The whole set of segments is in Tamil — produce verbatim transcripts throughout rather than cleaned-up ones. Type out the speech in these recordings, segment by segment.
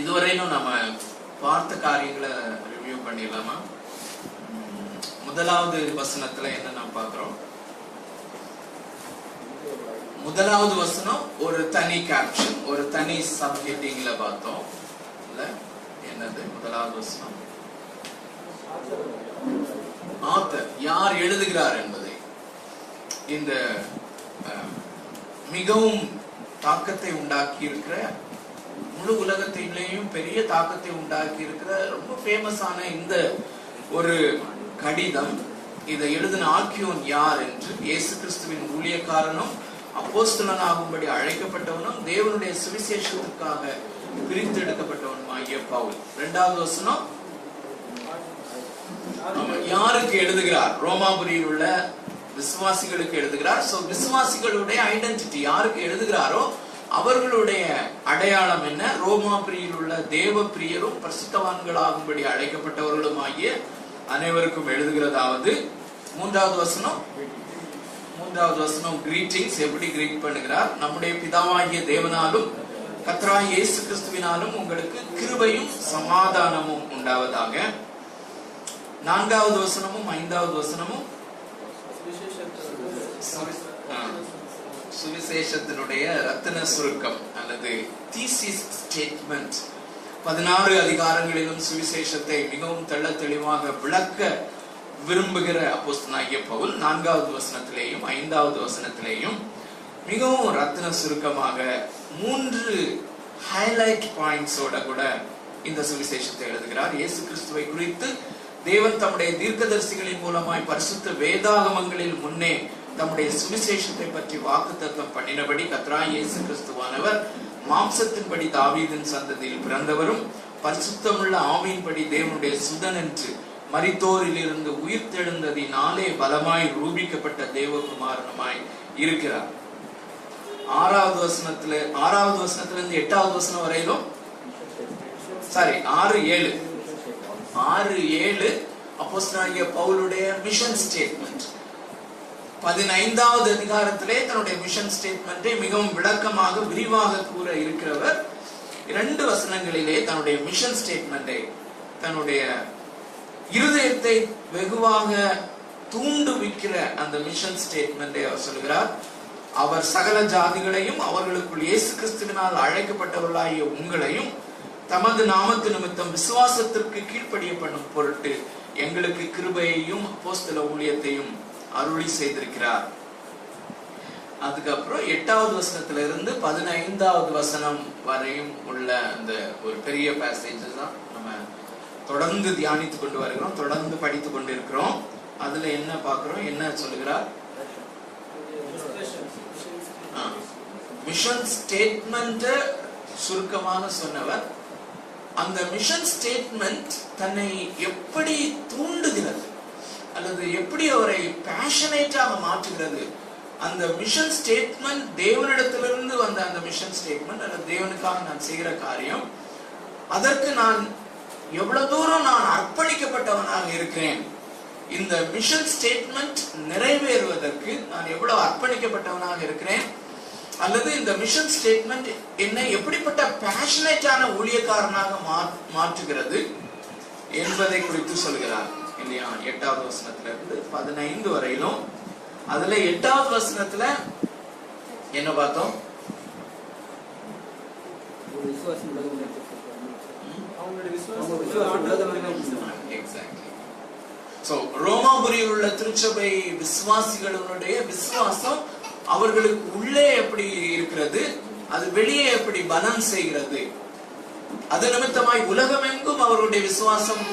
இதுவரையிலும் நம்ம பார்த்த காரியங்களை ரிவ்யூ பண்ணிடலாமா? முதலாவது வசனத்துல என்ன நம்ம பார்க்கிறோம்? முதலாவது வசனம் ஒரு தனி கேப்ஷன், ஒரு தனி சப் ஹெட்டிங்ல பார்த்தோம். என்னது முதலாவது வசனம்? ஆத்தர், யார் எழுதுகிறார் என்பதை. இந்த மிகவும் தாக்கத்தை உண்டாக்கி இருக்கிற, முழு உலகத்திலேயும் பெரிய தாக்கத்தை உண்டாக்கி இருக்கிற ரொம்ப ஃபேமஸான இந்த ஒரு கடிதம், இதை எழுதின ஆக்கியோன் யார் என்று, இயேசு கிறிஸ்துவின் ஊழியக்காரனும் அப்போஸ்தலனாகும்படி அழைக்கப்பட்டவனும் தேவனுடைய சுவிசேஷத்துக்காக பிரித்து எடுக்கப்பட்டவனுமாகிய பவுல். இரண்டாவது வசனம் யாருக்கு எழுதுகிறார்? ரோமாபுரியில் உள்ள விசுவாசிகளுக்கு எழுதுகிறார். சோ விசுவாசிகளுடைய ஐடென்டிட்டி, யாருக்கு எழுதுகிறாரோ அவர்களுடைய அடையாளம் என்ன? ரோமாபுரியில் உள்ள தேவ பிரியரும் பிரசித்தவான்களாகும்படி அழைக்கப்பட்டவர்களும் ஆகிய அனைவருக்கும் எழுதுகிறதாவது. மூன்றாவது வசனம் மூன்றாவது வசனம் கிரீட்டிங்ஸ், எப்படி கிரீட் பண்ணுகிறார்? நம்முடைய பிதாவாகிய தேவனாலும் கர்த்தராய் இயேசு கிறிஸ்துவினாலும் உங்களுக்கு கிருபையும் சமாதானமும் உண்டாவதாக. நான்காவது வசனமும் ஐந்தாவது வசனமும் சுவிசேஷத்தினுடைய ரத்தின சுருக்கம் அல்லது தீசிஸ் ஸ்டேட்மெண்ட். பதினாறு அதிகாரங்களிலும் சுவிசேஷத்தை மிகவும் தெள்ள தெளிவாக விளக்க விரும்புகிற அப்போஸ்தலனாகிய பவுல் நான்காவது வசனத்திலேயும் ஐந்தாவது வசனத்திலேயும் மிகவும் ரத்தின சுருக்கமாக மூன்று ஹைலைட் பாயிண்ட்ஸோட கூட இந்த சுவிசேஷத்தை எழுதுகிறார். இயேசு கிறிஸ்துவை குறித்து தேவன் தம்முடைய தீர்க்கதரிசிகளின் மூலமாய் பரிசுத்த வேதாகமங்களில் முன்னே தம்முடைய சுவிசேஷத்தை பற்றி வாக்குத்தத்தம் பண்ணினபடி கர்த்தராகிய இயேசு கிறிஸ்துவானவர் மாம்சத்தின்படி தாவீதின் சந்ததியில் பிறந்தவரும் பரிசுத்தமுள்ள ஆவியின்படி தேவனுடைய சுதன் என்று மரித்தோரில் இருந்து உயிர்த்தெழுந்ததினாலே பலமாய் ரூபிக்கப்பட்ட தேவகுமாரனுமாய் இருக்கிறார். ஆறாவது வசனத்துல ஆறாவது வசனத்துல இருந்து எட்டாவது வசனம் வரையிலும், சாரி ஆறு ஏழு ஆறு ஏழு அப்போஸ்தலனாகிய பவுலுடைய மிஷன் ஸ்டேட்மெண்ட். பதினைந்தாவது அதிகாரத்திலே தன்னுடைய மிஷன் ஸ்டேட்மெண்ட்டை மிகவும் விளக்கமாக விரிவாக கூற இருக்கிறவர் இரண்டு வசனங்களிலே தன்னுடைய மிஷன் ஸ்டேட்மெண்ட்டை, தன்னுடைய இருதயத்தை வெகுவாக தூண்டுவிக்கிற அந்த மிஷன் ஸ்டேட்மெண்ட்டை அவர் சொல்கிறார். அவர் சகல ஜாதிகளையும் அவர்களுக்குள் இயேசு கிறிஸ்துவினால் அழைக்கப்பட்டவர்களாகிய உங்களையும் தமது நாமத்து நிமித்தம் விசுவாசத்திற்கு கீழ்ப்படிய பண்ணும் பொருட்டு எங்களுக்கு கிருபையையும் அப்போஸ்தல ஊழியத்தையும் அருளி செய்திருக்கிறார். அதுக்கப்புறம் எட்டாவது வசனத்துல இருந்து பதினைந்தாவது வசனம் வரையும் உள்ள அந்த ஒரு பெரிய பேசேஜ் தான் நம்ம தொடர்ந்து தியானித்து கொண்டு வருகிறோம், தொடர்ந்து படித்து கொண்டு இருக்கிறோம். அதுல என்ன பார்க்கிறோம்? என்ன சொல்லுகிறார்? மிஷன் ஸ்டேட்மெண்ட் சுருக்கமாக சொன்னவர் அந்த மிஷன் ஸ்டேட்மெண்ட் தன்னை எப்படி தூண்டுகிறது அல்லது எப்படி அவரை பேஷனேட்டாக மாற்றுகிறது. அந்த மிஷன் ஸ்டேட்மெண்ட் தேவனிடத்திலிருந்து வந்த அந்த மிஷன் ஸ்டேட்மெண்ட் அல்லது தேவனுக்காக நான் செய்கிற காரியம், அதற்கு நான் எவ்வளவு தூரம் நான் அர்ப்பணிக்கப்பட்டவனாக இருக்கிறேன், இந்த மிஷன் ஸ்டேட்மெண்ட் நிறைவேறுவதற்கு நான் எவ்வளவு அர்ப்பணிக்கப்பட்டவனாக இருக்கிறேன், அல்லது இந்த மிஷன் ஸ்டேட்மெண்ட் என்னை எப்படிப்பட்ட பேஷனேட்டான ஊழியக்காரனாக மாற்றுகிறது என்பதை குறித்து சொல்கிறார் இல்லையா? எட்டாவது வசனத்துல இருந்து பதினைந்து வரையிலும். அதுல எட்டாவது வசனத்துல என்ன பார்த்தோம்? ரோமாபுரியில் உள்ள திருச்சபை விசுவாசிகளுடைய விசுவாசம் அவர்களுக்கு உள்ளே எப்படி இருக்கிறது, அது வெளியே எப்படி பலம் செய்கிறது, அது நிமித்தமாய் உலகமெங்கும் அவருடைய விசுவாசம்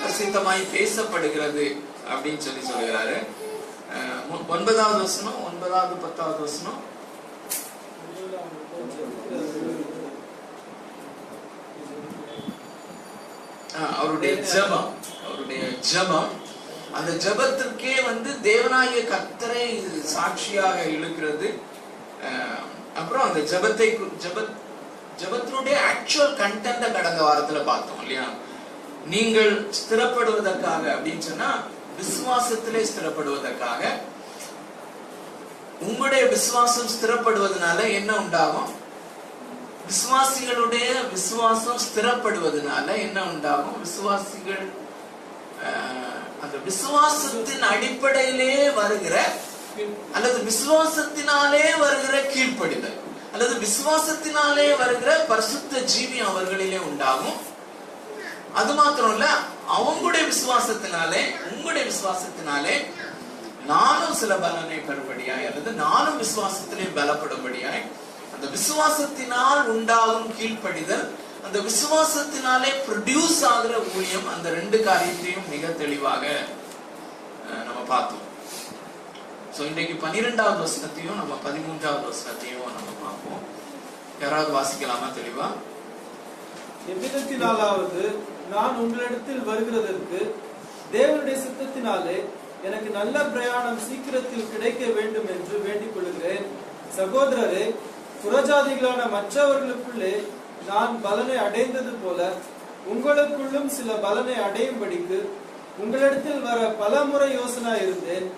பிரசித்தமாய் பேசப்படுகிறது அப்படின்னு சொல்லி சொல்லுகிறாரு. ஒன்பதாவது வசனம் ஒன்பதாவது பத்தாவது வசனம் அவருடைய ஜபம் அவருடைய ஜபம் அந்த ஜபத்திற்கே வந்து தேவனாகிய கர்த்தரை சாட்சியாக இழுக்கிறது. அப்புறம் அந்த ஜபத்தை ஜப ஜபத்தினுடைய ஆக்சுவல் கண்டென்ட கடந்த வாரத்துல பார்த்தோம் இல்லையா? நீங்கள் ஸ்திரப்படுவதற்காக அப்படின்னு சொன்னா விசுவாசத்திலே ஸ்திரப்படுவதற்காக. உங்களுடைய விசுவாசம் ஸ்திரப்படுவதனால என்ன உண்டாகும்? விசுவாசிகளுடைய விசுவாசம் ஸ்திரப்படுவதனால என்ன உண்டாகும்? விசுவாசிகள் அந்த விசுவாசத்தின் அடிப்படையிலே வருகிற அல்லது விசுவாசத்தினாலே வருகிற கீழ்ப்படிதல் அல்லது விசுவாசத்தினாலே வருகிற பரிசுத்த ஜீவி அவர்களிலே உண்டாகும். அது மாத்திரம் இல்ல, அவங்களுடைய விசுவாசத்தினாலே உங்களுடைய விசுவாசத்தினாலே நானும் சில பலனை பெறும்படியாய் அல்லது நானும் விசுவாசத்திலே பலப்படும்படியாய் அந்த விசுவாசத்தினால் உண்டாகும் கீழ்ப்படிதல், அந்த விசுவாசத்தினாலே ப்ரொடியூஸ் ஆகிற ஊழியம், அந்த ரெண்டு காரியத்தையும் மிக தெளிவாக நம்ம பார்த்தோம். சோ இன்றைக்கு பன்னிரெண்டாவது வசனத்தையும் நம்ம பதிமூன்றாவது வசனத்தையும் நம்ம பார்ப்போம். யாராவது வாசிக்கலாமா தெளிவா? எவ்விதத்தினாலாவது நான் உங்களிடத்தில் வருகிறதற்கு தேவனுடைய சித்தத்தினாலே எனக்கு நல்ல பிரயாணம் சீக்கிரத்தில் கிடைக்க வேண்டும் என்று வேண்டிக் கொள்கிறேன். சகோதரரே, புறஜாதிகளான மற்றவர்களுக்குள்ளே நான் பலனை அடைந்தது போல உங்களுக்குள்ளும் சில பலனை அடையும்படிக்கு உங்களிடத்தில் வர பல முறை யோசனை இருந்தேன்.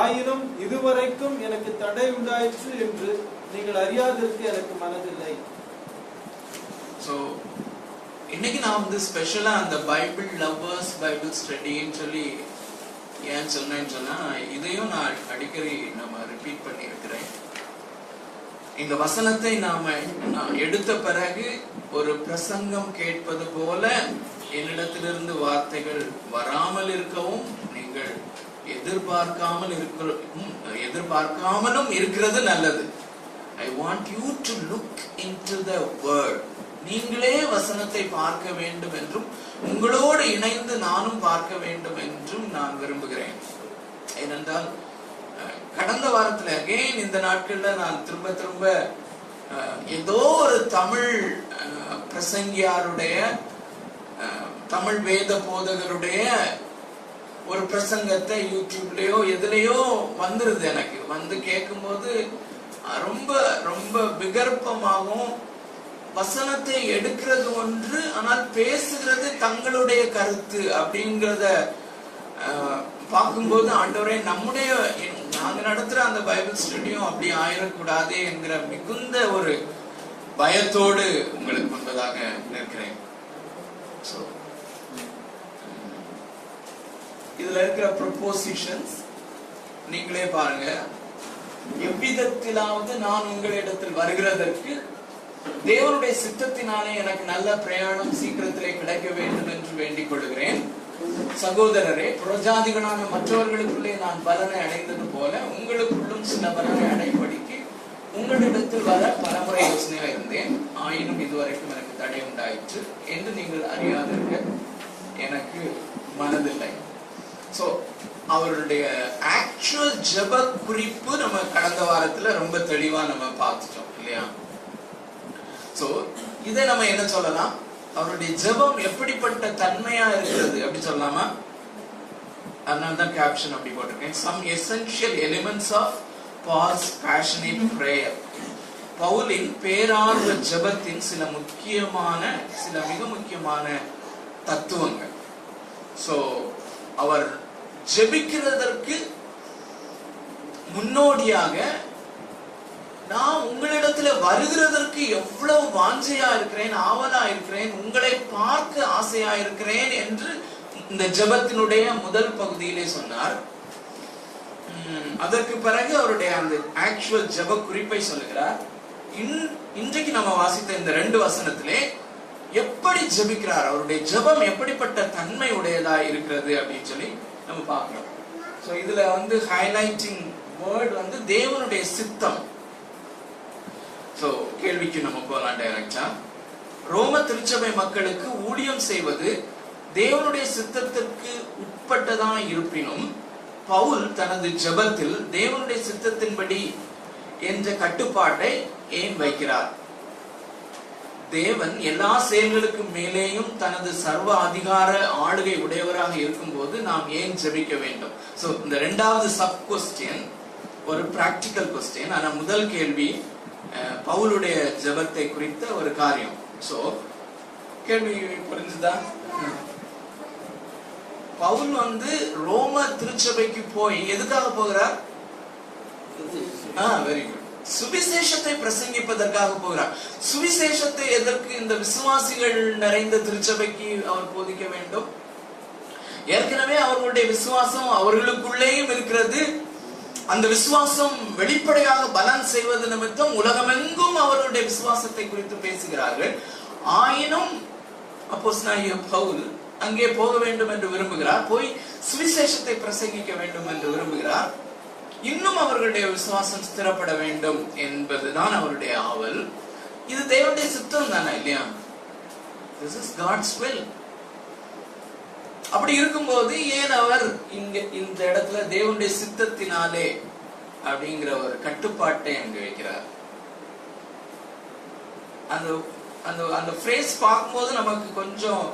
ஆயினும் இதுவரைக்கும் எனக்கு தடை உண்டாயிற்று என்று நீங்கள் அறியாததற்கு எனக்கு மனதில்லை. சோ இன்னைக்கு நான் வந்து ஸ்பெஷலா அந்த பைபிள் லவ்வர்ஸ் பைபிள் ஸ்டடின்னு சொல்லி ஏன் சொன்னேன்னு சொன்னா, இதையும் நான் அடிக்கடி நம்ம ரிப்பீட் பண்ணி இருக்கிறேன். இந்த வசனத்தை நாம எடுத்த பிறகு ஒரு பிரசங்கம் கேட்பது போல என்னிடத்திலிருந்து வார்த்தைகள் வராமல் இருக்கவும் நீங்கள் எதிர்பார்க்காமல் எதிர்பார்க்காமலும் இருக்கிறது நல்லது. I want you to look into the word. நீங்களே வசனத்தை பார்க்க வேண்டும் என்றும் உங்களோடு இணைந்து நானும் பார்க்க வேண்டும் என்றும் நான் விரும்புகிறேன். ஏனென்றால் கடந்த வாரத்துல அகைன் இந்த நாட்கள்ல நான் திரும்ப திரும்ப ஏதோ ஒரு தமிழ் பிரசங்கியாருடைய தமிழ் வேத போதகருடைய ஒரு பிரசங்கத்தை யூடியூப்லயோ எதுலயோ வந்துருது. எனக்கு வந்து கேட்கும் போது ரொம்ப ரொம்ப விகற்பமாகவும் வசனத்தை எடுக்கிறது ஒன்று, ஆனால் பேசுகிறது தங்களுடைய கருத்து அப்படிங்கிறத பார்க்கும்போது ஆண்டவரே நம்முடைய நாங்க நடத்துற அந்த பைபிள் ஸ்டடியும் அப்படி ஆயிடக்கூடாதே என்கிற மிகுந்த ஒரு பயத்தோடு உங்களுக்கு முன்பதாக நிற்கிறேன். இதுல இருக்கிற ப்ரொபோசிஷன்ஸ் நீங்களே பாருங்க. எவ்விதத்திலாவது நான் உங்களிடத்தில் வருகிறதற்கு தேவனுடைய சித்தத்தினாலே எனக்கு நல்ல பிரயாணம் சீக்கிரத்திலே கிடைக்க வேண்டும் என்று வேண்டிக் கொள்கிறேன். சகோதரரே, புறஜாதிகளான மற்றவர்களுக்குள்ளே நான் பலனை அடைந்தது போல உங்களுக்குள்ளும் சில பலனை அடைபடிக்கு உங்களிடத்தில் வர பலமுறை யோசனையா இருந்தேன். ஆயினும் இதுவரைக்கும் எனக்கு தடை உண்டாயிற்று என்று நீங்கள் அறியாதிருக்க எனக்கு மனதில்லை. சோ அவருடைய ஆக்சுவல் ஜெப குறிப்பு நம்ம கடந்த வாரத்துல ரொம்ப தெளிவா நம்ம பார்த்துட்டோம் இல்லையா? சோ இதை நம்ம என்ன சொல்லலாம்? அவருடைய ஜெபம் எப்படிப்பட்ட தன்மையா இருக்கிறது அப்படி சொல்லலாமா? அதனால்தான் கேப்ஷன் அப்படி போட்டிருக்கேன், some essential elements of Paul's passionate prayer. பவுலின் பேரார்வ ஜெபத்தின் சில முக்கியமான சில மிக முக்கியமான தத்துவங்கள். சோ அவர் ஜெபிக்கிறதற்கு முன்னோடியாக நான் உங்களிடத்துல வருகிறதற்கு எவ்வளவு வாஞ்சையா இருக்கிறேன், ஆவலா இருக்கிறேன், உங்களை பார்க்க ஆசையா இருக்கிறேன் என்று இந்த ஜெபத்தினுடைய முதல் பகுதியிலே சொன்னார். அதற்கு பிறகு அவருடைய அந்த ஆக்சுவல் ஜெப குறிப்பை சொல்லுகிறார். இன்றைக்கு நம்ம வாசித்த இந்த ரெண்டு வசனத்திலே எப்படி ஜெபிக்கிறார், அவருடைய ஜெபம் எப்படிப்பட்ட தன்மை உடையதா இருக்கிறது அப்படின்னு சொல்லி நம்ம பார்க்கிறோம். சோ இதுல வந்து ஹைலைட்டிங் வேர்ட் வந்து தேவனுடைய சித்தம். சோ கேள்விக்கு நம்ம போலாம் டைரக்டா. ரோம திருச்சபை மக்களுக்கு ஊழியம் செய்வது தேவனுடைய சித்தத்திற்கு உட்பட்டதா இருப்பினும் பவுல் தனது ஜெபத்தில் தேவனுடைய சித்தத்தின்படி என்ற கட்டுப்பாட்டை ஏன் வைக்கிறார்? தேவன் எல்லா செயல்களுக்கும் மேலேயும் தனது சர்வ அதிகார ஆளுகை உடையவராக இருக்கும் போது நாம் ஏன் ஜெபிக்க வேண்டும்? சோ இந்த இரண்டாவது சப் குவெஸ்டியன் ஒரு பிராக்டிக்கல் குவெஸ்டியன். ஆனா முதல் கேள்வி பவுலுடைய ஜெபத்தை குறித்த ஒரு காரியம். சோ கேள்வி புரிஞ்சுதா? பவுல் வந்து ரோம திருச்சபைக்கு போய் எதுக்காக போகிறார்? Very good. சுவிசேஷத்தை பிரசங்கிப்பதற்காக போகிறார். சுவிசேஷத்தை எதற்கு இந்த விசுவாசிகள் நிறைந்த திருச்சபைக்கு அவர் போதிக்க வேண்டும்? ஏற்கனவே அவர்களுடைய விசுவாசம் அவர்களுக்குள்ளேயும் இருக்கிறது. அந்த விசுவாசம் வெளிப்படையாக பலன் செய்வது நிமித்தம் உலகமெங்கும் அவர்களுடைய விசுவாசத்தை குறித்து பேசுகிறார்கள். ஆயினும் அப்போஸ்தலனாகிய பவுல் அங்கே போக வேண்டும் என்று விரும்புகிறார், போய் சுவிசேஷத்தை பிரசங்கிக்க வேண்டும் என்று விரும்புகிறார். இன்னும் அவர்களுடைய விசுவாசம் ஸ்திரப்பட வேண்டும் என்பதுதான் அவருடைய ஆவல். இது தேவனுடைய சித்தம் தானே இல்லையா? This is God's will. அப்படி இருக்கும்போது ஏன் அவர் இங்க இந்த இடத்துல தேவனுடைய சித்தத்தினாலே அப்படிங்கிற ஒரு கட்டுப்பாட்டை அங்கு வைக்கிறார்? அந்த அந்த அந்த ஃப்ரேஸ் பார்க்கும்போது நமக்கு கொஞ்சம்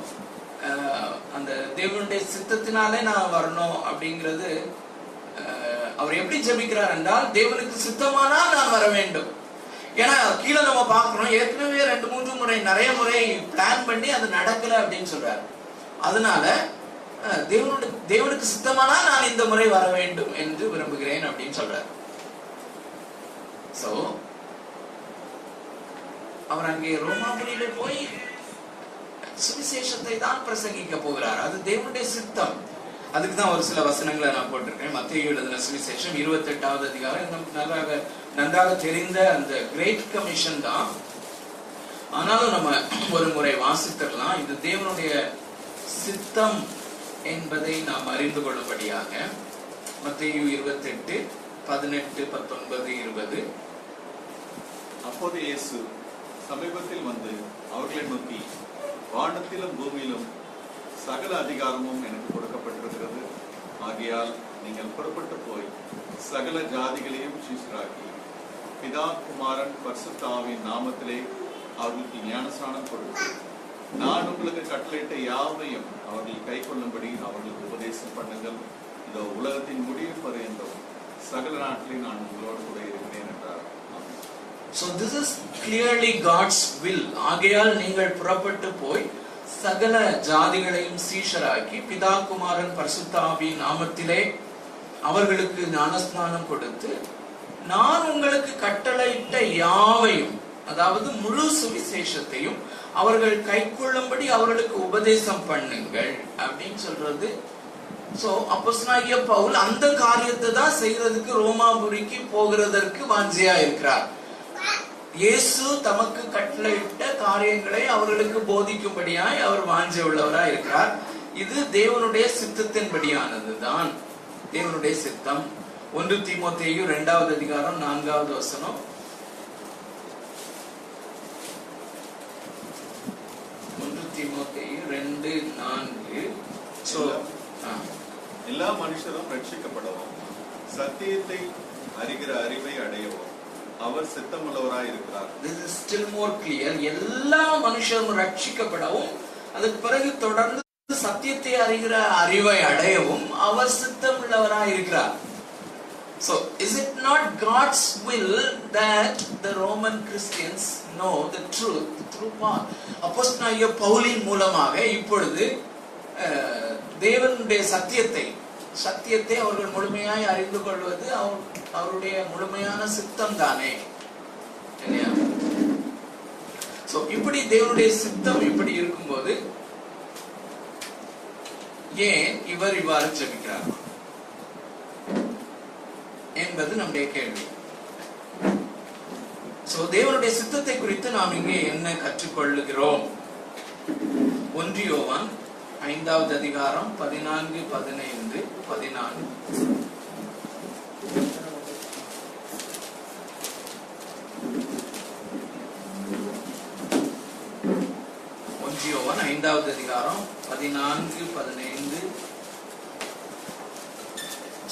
அந்த தேவனுடைய சித்தத்தினாலே நான் வரணும் அப்படிங்கிறது. அவர் எப்படி ஜெபிக்கிறார் என்றால், தேவனுக்கு சித்தமானா நான் வர வேண்டும். ஏன்னா கீழே நம்ம பார்க்கணும், ஏற்கனவே ரெண்டு மூன்று முறை நிறைய முறை பிளான் பண்ணி அது நடக்கல அப்படின்னு சொல்றாரு. அதனால தேவனுடைய தேவனுக்கு சித்தமானா நான் இந்த முறை வர வேண்டும் என்று விரும்புகிறேன் அப்படின்னு சொல்றாரு. சோ அவர் அங்கே ரோமாபுரியில போய் சுவிசேஷத்தை தான் பிரசங்கிக்க போகிறார். அது தேவனுடைய சித்தம். அதுக்குதான் ஒரு சில வசனங்களை நான் போட்டிருக்கேன். மத்தேயு எழுதின சுவிசேஷம் இருபத்தி எட்டாவது அதிகாரம் நமக்கு நன்றாக நன்றாக தெரிந்த அந்த கிரேட் கமிஷன் தான். ஆனாலும் நம்ம ஒரு முறை வாசித்திடலாம். இது தேவனுடைய சித்தம் என்பதை நாம் அறிந்து கொள்ளும்படியாக மத்தேயு இருபத்தி எட்டு பதினெட்டு பத்தொன்பது இருபது. அப்போது இயேசு சமீபத்தில் வந்து அவர்களை நோக்கி, வானத்திலும் பூமியிலும் சகல அதிகாரமும் எனக்கு கொடுக்கப்பட்டிருக்கிறது, ஆகையால் நீங்கள் புறப்பட்டு போய் சகல ஜாதிகளையும் சீஷராக்கி பிதா குமாரன் பரிசுத்த ஆவியின் நாமத்திலே அவர்களுக்கு ஞானஸ்நானம் கொடுத்து நான் உங்களுக்கு கட்டளையிட்ட யாவையும் அவர்கள் கை கொள்ளும்படி அவர்களுக்கு உபதேசம் பண்ணுங்கள். இதோ உலகத்தின் முடிவு பரியந்தோ சகல நாட்டிலே நான் உங்களோடு கூட இருக்கிறேன் என்றார். So this is clearly God's will. ஆகையால் நீங்கள் புறப்பட்டு போய் சகல ஜாதிகளையும் சீஷராக்கி பிதா குமாரன் பரிசுத்த ஆவியின் நாமத்திலே அவர்களுக்கு ஞானஸ்நானம் கொடுத்து நான் உங்களுக்கு கட்டளையிட்ட யாவையும், அதாவது முழு சுவிசேஷத்தையும் அவர்கள் கை கொள்ளும்படி அவர்களுக்கு உபதேசம் பண்ணுங்கள் அப்படின்னு சொல்றது. சோ அப்போஸ்தலனாகிய பவுல் அந்த காரியத்தை தான் செய்யறதுக்கு ரோமாபுரிக்கு போகிறதற்கு வாஞ்சையா இருக்கிறார். இயேசு தமக்கு கட்டளையிட்ட காரியங்களை அவர்களுக்கு போதிக்கும்படியாய் அவர் வாஞ்சை உள்ளவராய் இருக்கிறார். இது தேவனுடைய சித்தத்தின்படியானதுதான், தேவனுடைய சித்தம். ஒன்று தீமோத்தேயு இரண்டாவது அதிகாரம் நான்காவது வசனம். ஒன்று தீமோத்தேயு ரெண்டு நான்கு. எல்லா மனுஷரும் ரட்சிக்கப்படவும் சத்தியத்தை அறிகிற அறிவை அடையவும் அவர் சித்தமுள்ளவராய் இருக்கிறார். This is still more clear. எல்லா மனுஷரும் ரட்சிக்கப்படவும் அதுக்கு பிறகு தொடர்ந்து சத்தியத்தை அறிகிற அறிவை அடையவும் அவர் சித்தமுள்ளவராய் இருக்கிறார். So is it not God's will that the Roman Christians know the truth through Paul? அப்போஸ்தலனாகிய பவுலின் மூலமாக இப்பொழுது தேவனுடைய சத்தியத்தை சத்தியத்தை அவர்கள் முழுமையாய் அறிந்து கொள்வது அவருடைய முழுமையான சித்தம் தானே. சோ இப்படி தேவனுடைய சித்தம் இப்படி இருக்கும்போது ஏன் இவர் இவ்வாறு ஜெபிக்கிறார் என்பது நம்முடைய கேள்வி. சோ தேவனுடைய சித்தத்தை குறித்து நாம் இங்கே என்ன கற்றுக்கொள்ளுகிறோம்? ஒன்று யோவான் ஐந்தாவது அதிகாரம் பதினான்கு பதினைந்து பதினாறு. ஒன்றியோவான் ஐந்தாவது அதிகாரம் பதினான்கு பதினைந்து.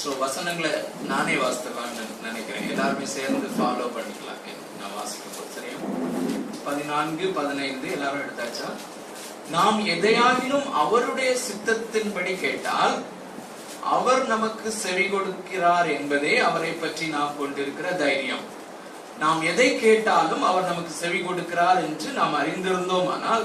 ஸோ வசனங்களை நானே வாசிக்கலாம்னு நினைக்கிறேன். எல்லாருமே சேர்ந்து ஃபாலோ பண்ணிக்கலாம். நான் வாசிக்க போகிறேன். பதினான்கு பதினைந்து எல்லாரும் எடுத்தாச்சா? நாம் எதையாகிலும் அவருடைய சித்தத்தின்படி கேட்டால் அவர் நமக்கு செவி கொடுக்கிறார் என்பதே அவரை பற்றி நாம் கொண்டிருக்கிற தைரியம். நாம் எதை கேட்டாலும் அவர் நமக்கு செவி கொடுக்கிறார் என்று நாம் அறிந்திருந்தோம். ஆனால்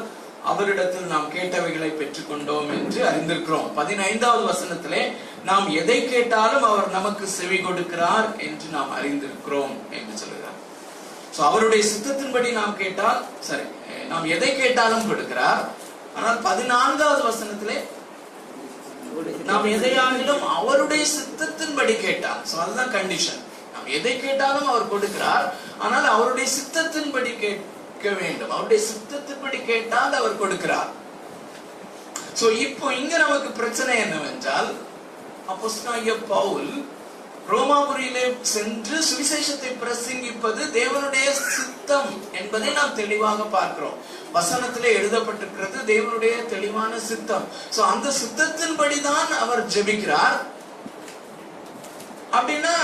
அவரிடத்தில் நாம் கேட்டவைகளை பெற்றுக்கொண்டோம் என்று அறிந்திருக்கிறோம். பதினைந்தாவது வசனத்திலே நாம் எதை கேட்டாலும் அவர் நமக்கு செவி கொடுக்கிறார் என்று நாம் அறிந்திருக்கிறோம் என்று சொல்கிறார். சோ அவருடைய சித்தத்தின்படி நாம் கேட்டால் சரி, நாம் எதை கேட்டாலும் கொடுக்கிறார். ஆனால் பதினான்காவது வசனத்திலே நாம் எதையாகிலும் அவருடைய சித்தத்தின்படி கேட்டால், சோ அதுதான் கண்டிஷன். நாம் எதை கேட்டாலும் அவர் கொடுக்கிறார், ஆனால் அவருடைய சித்தத்தின்படி கேட்க வேண்டும். அவருடைய சித்தத்தின்படி கேட்டால் அவர் கொடுக்கிறார். சோ இப்போ இங்க நமக்கு பிரச்சனை என்னவென்றால், அப்போஸ்தலனாகிய பவுல் ரோமாபுரியிலே சென்று சுவிசேஷத்தை பிரசங்கிப்பது தேவனுடைய சித்தம் என்பதை நாம் தெளிவாக பார்க்கிறோம். வசனத்திலே எழுதப்பட்டிருக்கிறது தேவனுடைய தெளிவான சித்தம். சோ அந்த சித்தத்தின்படிதான் அவர் ஜெபிக்கிறார். அப்படின்னா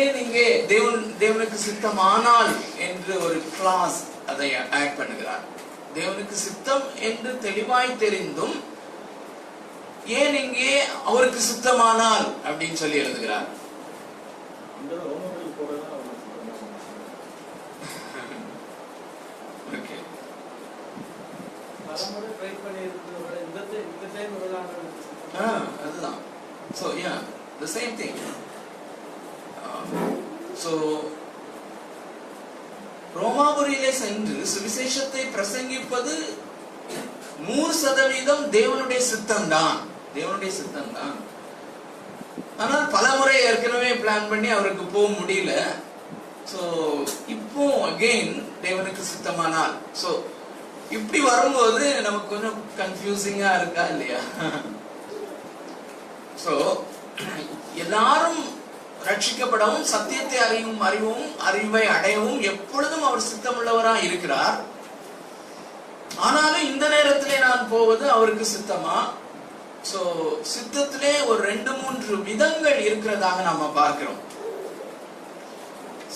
ஏன் இங்கே தேவன் தேவனுக்கு சித்தமானால் என்று ஒரு கிளாஸ் அதை ஆட் பண்ணுகிறார்? தேவனுக்கு சித்தம் என்று தெளிவாய் தெரிந்தும் ஏன் இங்கே அவருக்கு சித்தமானால் அப்படின்னு சொல்லி எழுதுகிறார்? அதுதான். So ya the same thing. So ரோமாபுரியிலே சென்று சுவிசேஷத்தை பிரசங்கிப்பது நூறு சதவீதம் தேவனுடைய சித்தம்தான், தேவனுடைய சித்தம்தான். ஆனால் பல முறை ஏற்கனவே பிளான் பண்ணி அவருக்கு போக முடியல. ஸோ இப்போ அகெயின் தேவனுக்கு சித்தமானால், ஸோ இப்படி வரும்போது நமக்கு கொஞ்சம் கன்ஃபியூசிங்கா இருக்கா இல்லையா? ஸோ எல்லாரும் ரட்சிக்கப்படவும் சத்தியத்தை அறியும் அறிவும் அறிவை அடையவும் எப்பொழுதும் அவர் சித்தமுள்ளவராக இருக்கிறார். ஆனாலும் இந்த நேரத்திலே நான் போவது அவருக்கு சித்தமா? சோ சித்தத்திலே ஒரு ரெண்டு மூன்று விதங்கள் இருக்கிறதாக நாம பார்க்கிறோம்.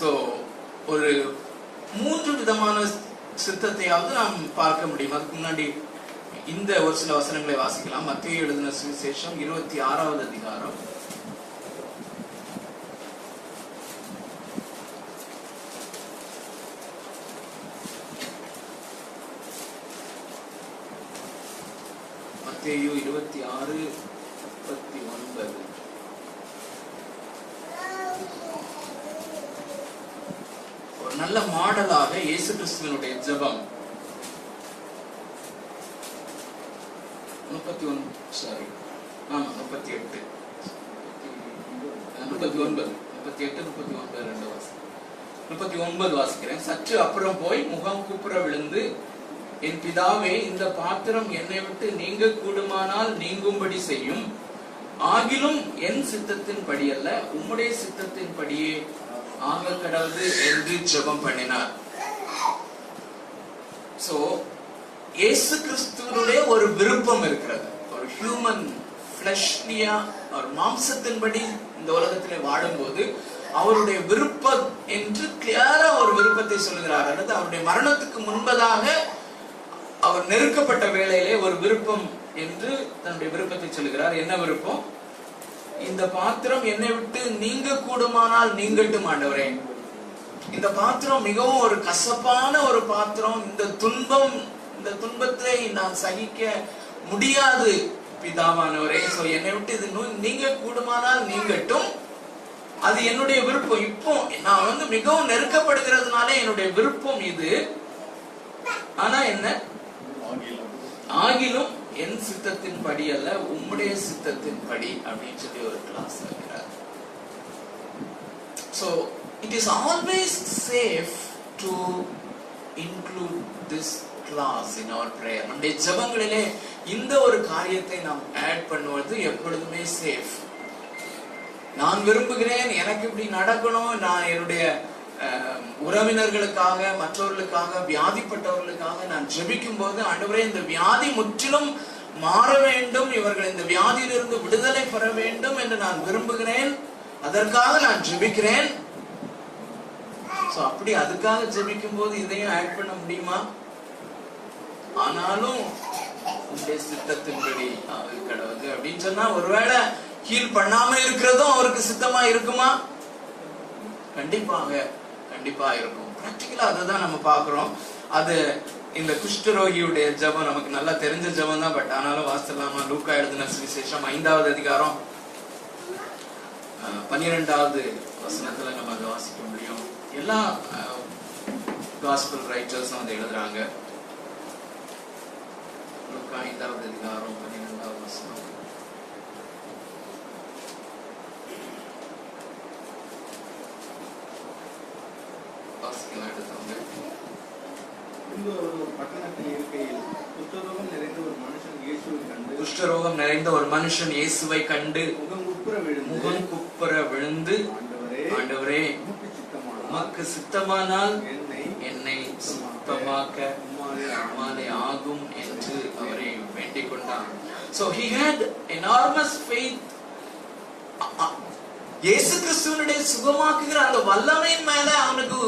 சோ ஒரு மூன்று விதமான சித்தத்தையாவது நாம் பார்க்க முடியும். அதுக்கு முன்னாடி இந்த ஒரு சில வசனங்களை வாசிக்கலாம். மத்தேயு எழுதின சுவிசேஷம் இருபத்தி ஆறாவது அதிகாரம் இருபத்தி ஆறு முப்பத்தி ஒன்பது. ஒரு நல்ல மாடலாக இயேசு கிறிஸ்துவினுடைய ஜெபம் முப்பத்தி ஒன்பது சாரி ஆமா முப்பத்தி எட்டு முப்பத்தி ஒன்பது முப்பத்தி எட்டு முப்பத்தி ஒன்பது ரெண்டு வாசி முப்பத்தி ஒன்பது வாசிக்கிறேன். சற்று அப்புறம் போய் முகம் கூப்புற விழுந்து, என் பிதாவே, இந்த பாத்திரம் என்னை விட்டு நீங்க கூடுமானால் நீங்கும்படி செய்யும், ஆகிலும் என் சித்தத்தின் படி அல்ல உம்முடைய சித்தத்தின் படியே ஆக கடவுது என்று ஜெபம் பண்ணினார். சோ இயேசு கிறிஸ்துவினுடைய ஒரு விருப்பம் இருக்கிறது. ஒரு ஹியூமன் பிளஷ்லியா ஒரு மாம்சத்தின்படி இந்த உலகத்திலே வாடும்போது அவருடைய விருப்பம் என்று கிளியரா ஒரு விருப்பத்தை சொல்கிறார். அல்லது அவருடைய மரணத்துக்கு முன்பதாக அவர் நெருக்கப்பட்ட வேளையிலே ஒரு விருப்பம் என்று தன்னுடைய விருப்பத்தை சொல்கிறார். என்ன விருப்பம்? இந்த பாத்திரம் என்னை விட்டு நீங்க கூடுமானால் நீங்கட்டும் ஆண்டவரே. இந்த பாத்திரம் மிகவும் ஒரு கசப்பான ஒரு பாத்திரம். இந்த துன்பம், இந்த துன்பத்தை நான் சகிக்க முடியாது பிதாவானவரே. சோ என்னை விட்டு இது நீங்க கூடுமானால் நீங்கட்டும், அது என்னுடைய விருப்பம். இப்போ நான் வந்து மிகவும் நெருக்கப்படுகிறதுனால என்னுடைய விருப்பம் இது. ஆனா என்ன, ஆகிலும் என் சித்தத்தின் படி அல்ல உம்முடைய சித்தத்தின் படி அப்படின்னு சொல்லி ஒரு கிளாஸ் இருக்கிறார். So it is always safe to include this clause in our prayer. நம்முடைய ஜெபங்களிலே இந்த ஒரு காரியத்தை நாம் ஆட் பண்ணுவது எப்பொழுதுமே சேஃப். நான் விரும்புகிறேன் எனக்கு இப்படி நடக்கணும், நான் என்னுடைய உறவினர்களுக்காக மற்றவர்களுக்காக வியாதிப்பட்டவர்களுக்காக நான் ஜெபிக்கும் போது ஆண்டவரே இந்த வியாதி முற்றிலும் மாற வேண்டும், இவர்கள் இந்த வியாதியிலிருந்து விடுதலை பெற வேண்டும் என்று நான் விரும்புகிறேன், அதற்காக நான் ஜெபிக்கிறேன். சோ அப்படி அதுக்காக ஜெபிக்கும் போது இதையும் ஆட் பண்ண முடியுமா? ஆனாலும் உங்களுடைய சித்தத்தின்படி ஆக கடவுது அப்படின்னு சொன்னா ஒருவேளை ஹீல் பண்ணாம இருக்கிறதும் அவருக்கு சித்தமா இருக்குமா? கண்டிப்பாக கண்டிப்பா இருக்கும். பிராக்டிகலா அதுதான் நம்ம பாக்குறோம். அது இந்த குஷ்டரோகியுடைய ஜபம் நமக்கு நல்லா தெரிஞ்ச ஜபம் தான். பட் ஆனாலும் வாசிக்கலாமா? லூக்கா எழுதின சுவிசேஷம் ஐந்தாவது அதிகாரம் பன்னிரெண்டாவது வசனத்துல நம்ம அதை வாசிக்க முடியும். எல்லா காஸ்பல் ரைட்டர்ஸும் வந்து எழுதுறாங்க. ஐந்தாவது அதிகாரம் பன்னிரெண்டாவது வசனம். குஷ்டரோகம் நிறைந்த ஒரு மனுஷன் இயேசுவை கண்டு முகம் குப்புற விழுந்து, ஆண்டவரே, உமக்கு சித்தமானால் என்னை சுத்தமாக்க உம்மாலே ஆகும் என்று அவரை வேண்டிக் கொண்டார். So he had enormous faith. இயேசு கிறிஸ்துவனுடைய சுகமாக்குகிற அந்த வல்லமையின் மேல அவனுக்கு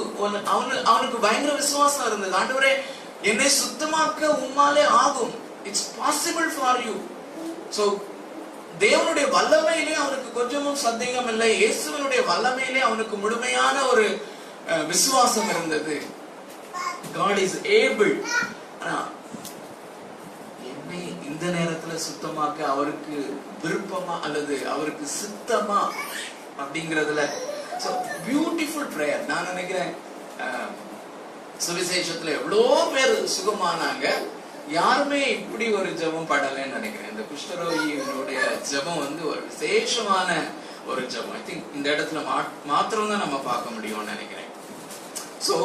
அவனுக்கு பயங்கர விசுவாசம் இருந்தது. ஆண்டவரே, என்னை சுத்தமாக்க உம்மாலே ஆகும். It's possible for you. So தேவனுடைய வல்லமையிலே அவனுக்கு கொஞ்சமும் சந்தேகம் இல்லை. இயேசுவனுடைய வல்லமையிலே அவனுக்கு முழுமையான ஒரு விசுவாசம் இருந்தது. God is able. என்னை இந்த நேரத்துல சுத்தமாக்க அவருக்கு விருப்பமா அல்லது அவருக்கு சித்தமா அப்படிங்கிறதுல so beautiful prayer. நான் நினைக்கிறேன் சுவிசேஷத்துல எவ்வளோ பேர் சுகமானாங்க, யாருமே இப்படி ஒரு ஜெபம் பாடலன்னு நினைக்கிறேன். இந்த குஷ்டரோகியினுடைய ஜெபம் வந்து ஒரு விசேஷமான ஒரு ஜெபம். ஐ திங்க் இந்த இடத்துல மாத்திரம் தான் நம்ம பார்க்க முடியும்னு நினைக்கிறேன். சோ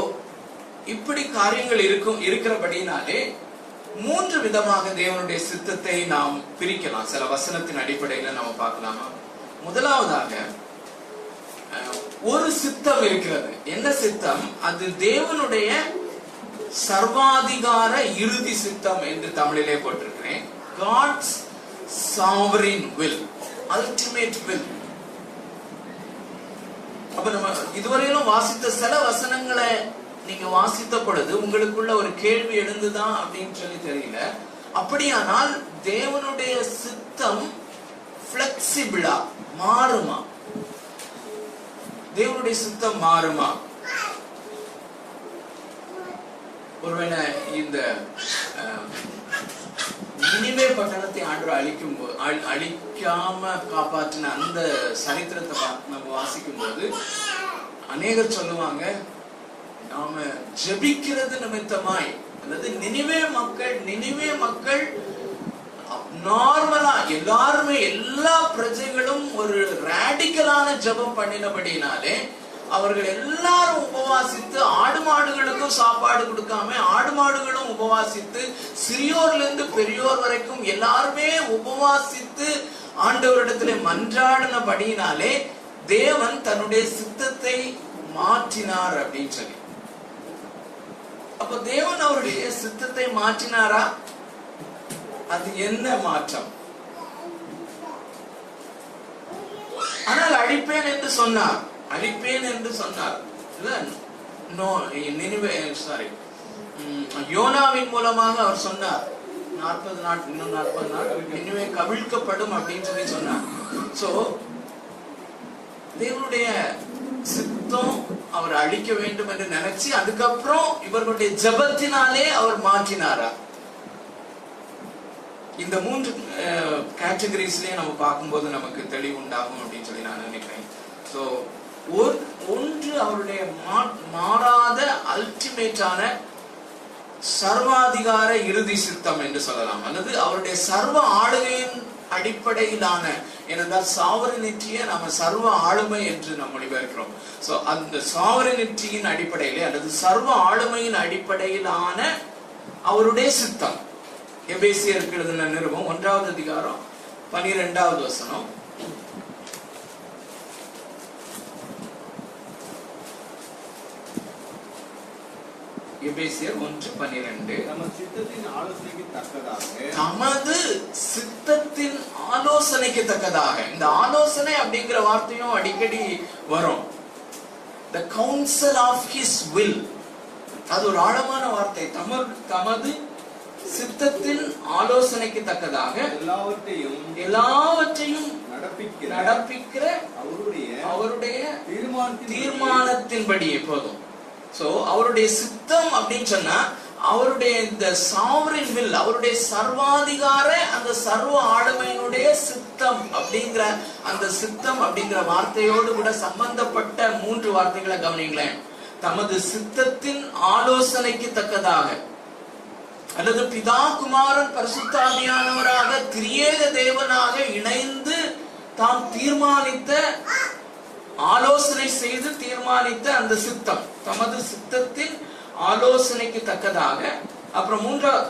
இப்படி காரியங்கள் இருக்கும் இருக்கிறபடினாலே மூன்று விதமாக தேவனுடைய சித்தத்தை நாம் பிரிக்கலாம். சில வசனத்தின் அடிப்படையில நம்ம பார்க்கலாமா? முதலாவதாக ஒரு சித்தம் இருக்கிறது. என்ன சித்தம்? அது தேவனுடைய சர்வாதிகார இறுதி சித்தம் என்று தமிழிலே போட்டிருக்கிறேன். God's sovereign will, ultimate will. அப்ப நம்ம இதுவரையிலும் வாசித்த சில வசனங்களை நீங்க வாசித்த பொழுது உங்களுக்குள்ள ஒரு கேள்வி எழுந்துதான் அப்படின்னு சொல்லி தெரியல. அப்படியானால் தேவனுடைய சித்தம் பிளெக்சிபிளா மாறுமா? தேவனுடைய சித்தம் மாறுமா? ஒருவேளை இந்த இனிமே பட்டணத்தை ஆண்டவர் அழிக்கும் போது அழிக்காம காப்பாற்றின அந்த சரித்திரத்தை நம்ம வாசிக்கும் போது அநேகர் சொல்லுவாங்க, நாம ஜெபிக்கிறது நிமித்தமாய் அல்லது நினிவே மக்கள் நினிவே மக்கள் நார்மலா எல்லாருமே எல்லா பிரஜைகளும் ஒரு ரேடிக்கலான ஜெபம் பண்ணினபடினாலே அவர்கள் எல்லாரும் உபவாசித்து ஆடு மாடுகளுக்கும் சாப்பாடு கொடுக்காம ஆடு மாடுகளும் உபவாசித்து சிறியோர்ல இருந்து பெரியோர் வரைக்கும் எல்லாருமே உபவாசித்து ஆண்டவரிடத்துல மன்றாடினபடினாலே தேவன் தன்னுடைய சித்தத்தை மாற்றினார் அப்படின்னு சொல்லி. அப்ப தேவன் அவருடைய சித்தத்தை மாற்றினாரா? அது என்ன மாற்றம்? ஆனால் அழிப்பேன் என்று சொன்னார். அழிப்பேன் என்று சொன்னார். யோனாவின் மூலமாக அவர் சொன்னார், நாற்பது நாள் இன்னும் நாற்பது நாள் நினிவே கவிழ்க்கப்படும் அப்படின்னு சொல்லி சொன்னார். சோ தேவனுடைய சித்தம் அவர் அழிக்க வேண்டும் என்று நினைச்சு அதுக்கப்புறம் இவர்களுடைய ஜெபத்தினாலே அவர் மாற்றினாரா? இந்த மூன்று கேட்டகரிஸ்லயே நம்ம பார்க்கும்போது நமக்கு தெளிவு உண்டாகும் அப்படின்னு சொல்லி நான் நினைக்கிறேன். சோ ஒன்று அவருடைய மாறாத அல்டிமேட்டான சர்வாதிகார இறுதி சித்தம் என்று சொல்லலாம், அல்லது அவருடைய சர்வ ஆளுகையின் அடிப்படையிலான, ஏனென்றால் சாவரினிட்டியை நம்ம சர்வ ஆளுமை என்று நாம் மொழிபெயர்க்கிறோம். சோ அந்த சாவரினிட்டியின் அடிப்படையிலே அல்லது சர்வ ஆளுமையின் அடிப்படையிலான அவருடைய சித்தம். எபேசியருக்கு எழுதின நிருபம் ஒன்றாவது அதிகாரம் பனிரெண்டாவது வசனம். எபேசியர் ஒன்று பன்னிரண்டு. தமது சித்தத்தின் ஆலோசனைக்கு தக்கதாக. இந்த ஆலோசனை அப்படிங்கிற வார்த்தையும் அடிக்கடி வரும். The counsel of his will. அது ஒரு ஆழமான வார்த்தை. தமது சித்தத்தின் ஆலோசனைக்கு தக்கதாக எல்லாவற்றையும் எல்லாவற்றையும் நடப்பிக்கிற அவருடைய தீர்மானத்தின்படி எப்போதும். சோ அவருடைய சித்தம் அப்படின்னு சொன்னா அவருடைய இந்த சாவரின் வில், அவருடைய சர்வாதிகார அந்த சர்வ ஆளுமையினுடைய சித்தம் அப்படிங்கிற அந்த சித்தம் அப்படிங்கிற வார்த்தையோடு கூட சம்பந்தப்பட்ட மூன்று வார்த்தைகளை கவனிங்களேன். தமது சித்தத்தின் ஆலோசனைக்கு தக்கதாக அல்லது பிதா குமாரன் பரிசுத்த ஆவியானவராக திரியேக தேவனாக இணைந்து தாம் தீர்மானித்த ஆலோசனை செய்து தீர்மானித்த அந்த சித்தம் தமது சித்தத்தின் ஆலோசனைக்கு தக்கதாக. அப்புறம் மூன்றாவது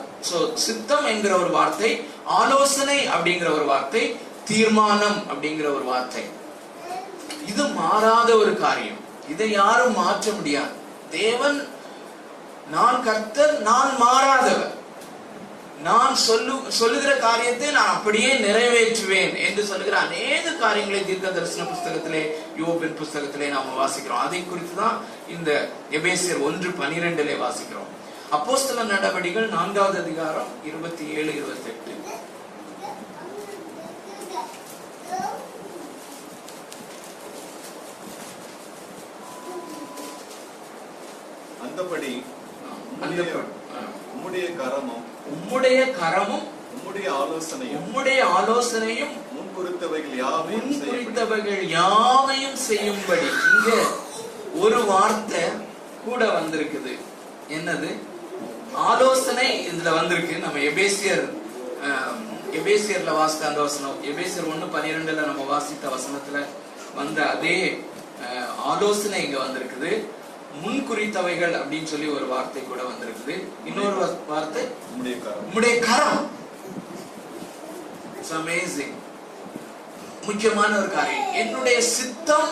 சித்தம் என்கிற ஒரு வார்த்தை, ஆலோசனை அப்படிங்கிற ஒரு வார்த்தை, தீர்மானம் அப்படிங்கிற ஒரு வார்த்தை. இது மாறாத ஒரு காரியம், இதை யாரும் மாற்ற முடியாது. தேவன் நான் கர்த்தர், நான் மாறாதவர், நான் சொல்லு சொல்லுகிற காரியத்தை நான் அப்படியே நிறைவேற்றுவேன் என்று சொல்லுகிற அநேக காரியங்களை தீர்க்க தரிசன புஸ்தகத்திலே யோபின் புஸ்தகத்திலே நாம வாசிக்கிறோம். அதை குறித்து தான் இந்த எபேசியர் ஒன்று பனிரெண்டுல வாசிக்கிறோம். அப்போஸ்தல நடவடிக்கைகள் நான்காவது அதிகாரம் இருபத்தி ஏழு இருபத்தி எட்டு அந்தபடி உம்முடைய கரமும் உம்முடைய கரமும் உம்முடைய ஆலோசனையும் உம்முடைய ஆலோசனையும் முன்குறித்தவைகள் யாவையும் முன்குறித்தவைகள் யாவையும் செய்யும்படி. இங்க ஒரு வார்த்தை கூட வந்திருக்குது, என்னது? ஆலோசனை இதுல வந்திருக்கு. நம்ம எபேசியர் எபேசியர்ல வாசித்த அந்த வசனம், எபேசியர் ஒண்ணு பன்னிரெண்டுல நம்ம வாசித்த வசனத்துல வந்த அதே ஆலோசனை இங்க வந்திருக்குது. முன்குறித்தவைகள் அப்படின்னு சொல்லி ஒரு வார்த்தை கூட வந்திருக்குது. இன்னொரு வார்த்தை உம்முடைய கரம். It's amazing. முக்கியமான ஒரு காரியம், என்னுடைய சித்தம்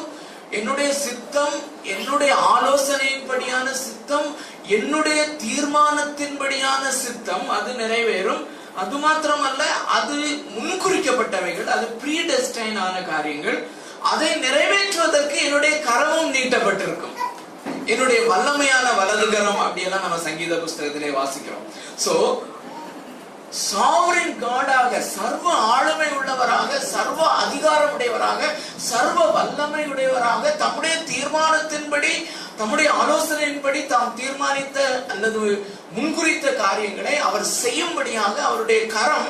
என்னுடைய சித்தம் என்னுடைய ஆலோசனையின்படியான சித்தம், என்னுடைய தீர்மானத்தின்படியான சித்தம் அது நிறைவேறும். அது மாத்திரமல்ல, அது முன்குறிக்கப்பட்டவைகள், அது ப்ரீடெஸ்டைன் ஆன காரியங்கள், அதை நிறைவேற்றுவதற்கு என்னுடைய கரமும் நீட்டப்பட்டிருக்கும், என்னுடைய வல்லமையான வலதுகரம் அப்படியெல்லாம் நம்ம சங்கீத புஸ்தகத்திலே வாசிக்கிறோம். சோ சாவரின் காடாக, சர்வ ஆளுமை உள்ளவராக, சர்வ அதிகாரம் உடையவராக, சர்வ வல்லமை உடையவராக, தம்முடைய தீர்மானத்தின்படி தம்முடைய ஆலோசனையின்படி தாம் தீர்மானித்த அல்லது முன்குறித்த காரியங்களை அவர் செய்யும்படியாக அவருடைய கரம்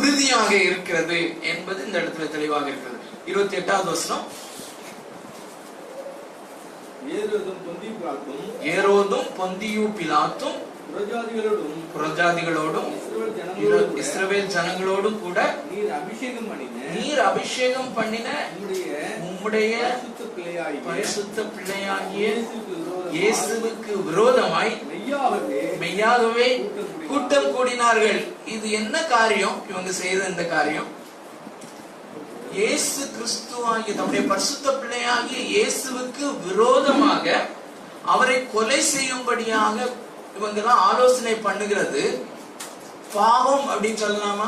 உறுதியாக இருக்கிறது என்பது இந்த இடத்துல தெளிவாக இருக்கிறது. இருபத்தி எட்டாவது வசனம் ஏரோதும் பொந்தியு பிலாத்தும் புரஜாதிகளோடும் இஸ்ரவேல் ஜனங்களோடும் கூட நீர் அபிஷேகம் பண்ணின நீர் அபிஷேகம் பண்ணின உம்முடைய பரிசுத்த பிள்ளையாகிய இயேசுவுக்கு விரோதமாய் மெய்யாகவே கூட்டம் கூடினார்கள். இது என்ன காரியம் இவங்க செய்த இந்த காரியம்? இயேசு கிறிஸ்துவாகிய தம்முடைய பரிசுத்த பிள்ளையாகிய இயேசுவுக்கு விரோதமாக அவரை கொலை செய்யும்படியாக இவங்கெல்லாம் ஆலோசனை பண்ணுகிறது. பாவம் அப்படின்னு சொல்லலாமா?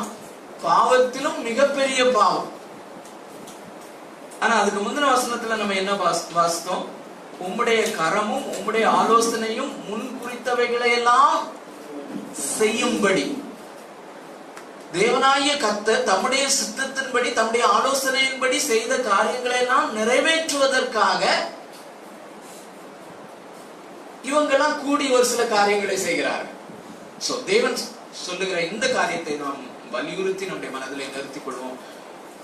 பாவத்திலும் மிகப்பெரிய பாவம். ஆனா அதுக்கு முந்தின வசனத்துல நம்ம என்ன வாசித்தோம்? உம்முடைய கரமும் உம்முடைய ஆலோசனையும் முன்குறித்தவைகளை எல்லாம் செய்யும்படி. தேவனாகிய கர்த்தர் தம்முடைய சித்தத்தின்படி தம்முடைய ஆலோசனையின்படி செய்த காரியங்களை எல்லாம் நிறைவேற்றுவதற்காக இவங்கெல்லாம் கூடி ஒரு சில காரியங்களை செய்கிறார்கள். சோ தேவன் சொல்லுகிற இந்த காரியத்தை நாம் வலியுறுத்தி நம்முடைய மனதிலே நிறுத்திக் கொள்வோம்.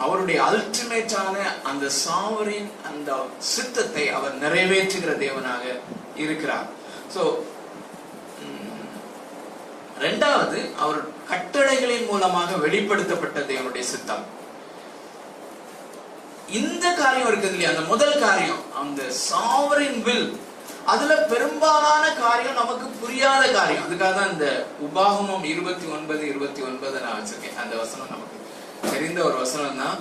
அவருடைய அல்டிமேட்டான அந்த சாவரின் அந்த சித்தத்தை அவர் நிறைவேற்றுகிற தேவனாக இருக்கிறார். சோ ரெண்டாவது, அவர் கட்டளைகளின் மூலமாக வெளிப்படுத்தப்பட்ட தேவனுடைய சித்தம். இந்த காரியம் இருக்குது இல்லையா, அந்த முதல் காரியம் அந்த சாவரின் வில். அதுல பெரும்பாலான காரியம் நமக்கு புரியாத காரியம். அதுக்காக தான் இந்த உபாகமம் இருபத்தி ஒன்பது இருபத்தி ஒன்பது நான் வச்சிருக்கேன். அந்த வசனம் நமக்கு தெரிந்த ஒரு வசனம் தான்.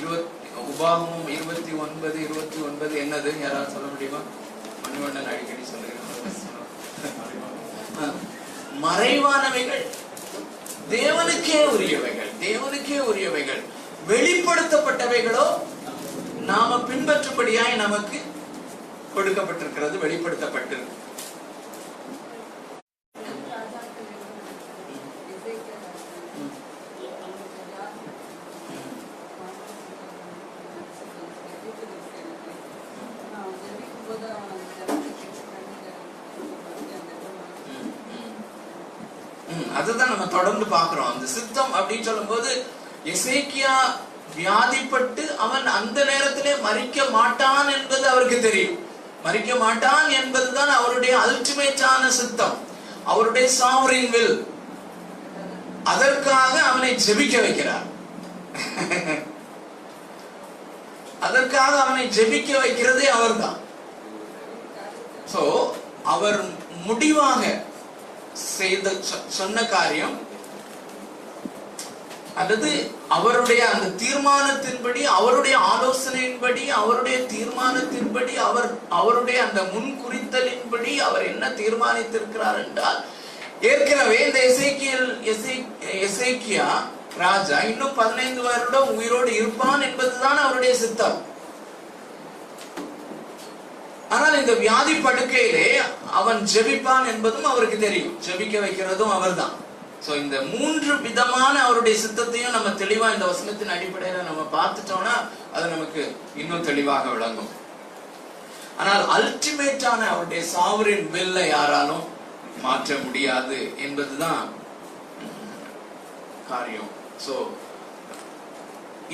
இருபத்தி உபாகமம் இருபத்தி ஒன்பது இருபத்தி ஒன்பது என்னது யாராவது சொல்ல முடியுமா? மணிவண்ணன் அடிக்கடி சொல்லுகிறேன். மறைவானவைகள் தேவனுக்கே உரியவைகள், தேவனுக்கே உரியவைகள், வெளிப்படுத்தப்பட்டவைகளோ நாம பின்பற்றும்படியாய் நமக்கு கொடுக்கப்பட்டிருக்கிறது, வெளிப்படுத்தப்பட்டிருக்கு. அதுதான் நம்ம தொடர்ந்து பாக்குறோம். அந்த சித்தம் அப்படின்னு சொல்லும் போது எசேக்கியா வியாதிப்பட்டு அவன் அந்த நேரத்திலே மறிக்க மாட்டான் என்பது அவருக்கு தெரியும். மறிக்க மாட்டான் என்பதுதான் அவருடைய அல்டிமேட்டான சித்தம், அவருடைய சாவரின் வில். அதற்காக அவனை ஜெபிக்க வைக்கிறார். அதற்காக அவனை ஜெபிக்க வைக்கிறதே அவர்தான். சோ அவர் முடிவாக செய்த சொன்ன காரியம், அல்லது அவருடைய அந்த தீர்மானத்தின்படி, அவருடைய ஆலோசனையின்படி, அவருடைய தீர்மானத்தின்படி, அவர் அவருடைய அந்த முன்குறித்தலின்படி அவர் என்ன தீர்மானித்திருக்கிறார் என்றால், ஏற்கனவே இந்த எசேக்கியல் எசேக்கியா ராஜா இன்னும் பதினைந்து வருடம் உயிரோடு இருப்பான் என்பதுதான் அவருடைய சித்தம். ஆனால் இந்த வியாதி படுக்கையிலே அவன் ஜெபிப்பான் என்பதும் அவருக்கு தெரியும், ஜெபிக்க வைக்கிறதும் அவர்தான். சோ இந்த மூன்று விதமான அவருடைய சித்தத்தையும் நம்ம தெளிவா இந்த வசனத்தின் அடிப்படையில நம்ம பார்த்துட்டோம்னா அது நமக்கு இன்னும் தெளிவாக விளங்கும். ஆனால் அல்டிமேட்டான அவருடைய சாவரின் வில்லை யாராலும் மாற்ற முடியாது என்பதுதான் காரியம். சோ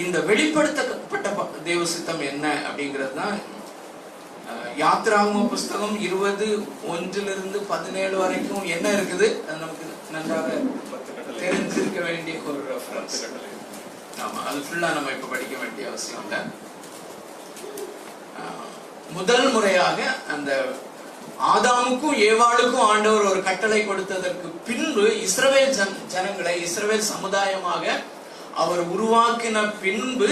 இந்த வெளிப்படுத்தப்பட்ட தேவ சித்தம் என்ன அப்படிங்கிறது தான் யாத்ராகம புஸ்தகம் இருபது ஒன்றிலிருந்து பதினேழு வரைக்கும் என்ன இருக்குது அது நமக்கு நன்றாக தெரிஞ்சிருக்க வேண்டிய ஒரு ரெஃபரன்ஸ். ஆமா, அது ஃபுல்லா நம்ம இப்ப படிக்க வேண்டிய அவசியம் இல்லை. முதல் முறையாக அந்த ஆதாமுக்கும் ஏவாளுக்கும் ஆண்டவர் ஒரு கட்டளை கொடுத்ததற்கு பின்பு இஸ்ரவேல் ஜனங்களை இஸ்ரவேல் சமுதாயமாக அவர் உருவாக்கின பின்பு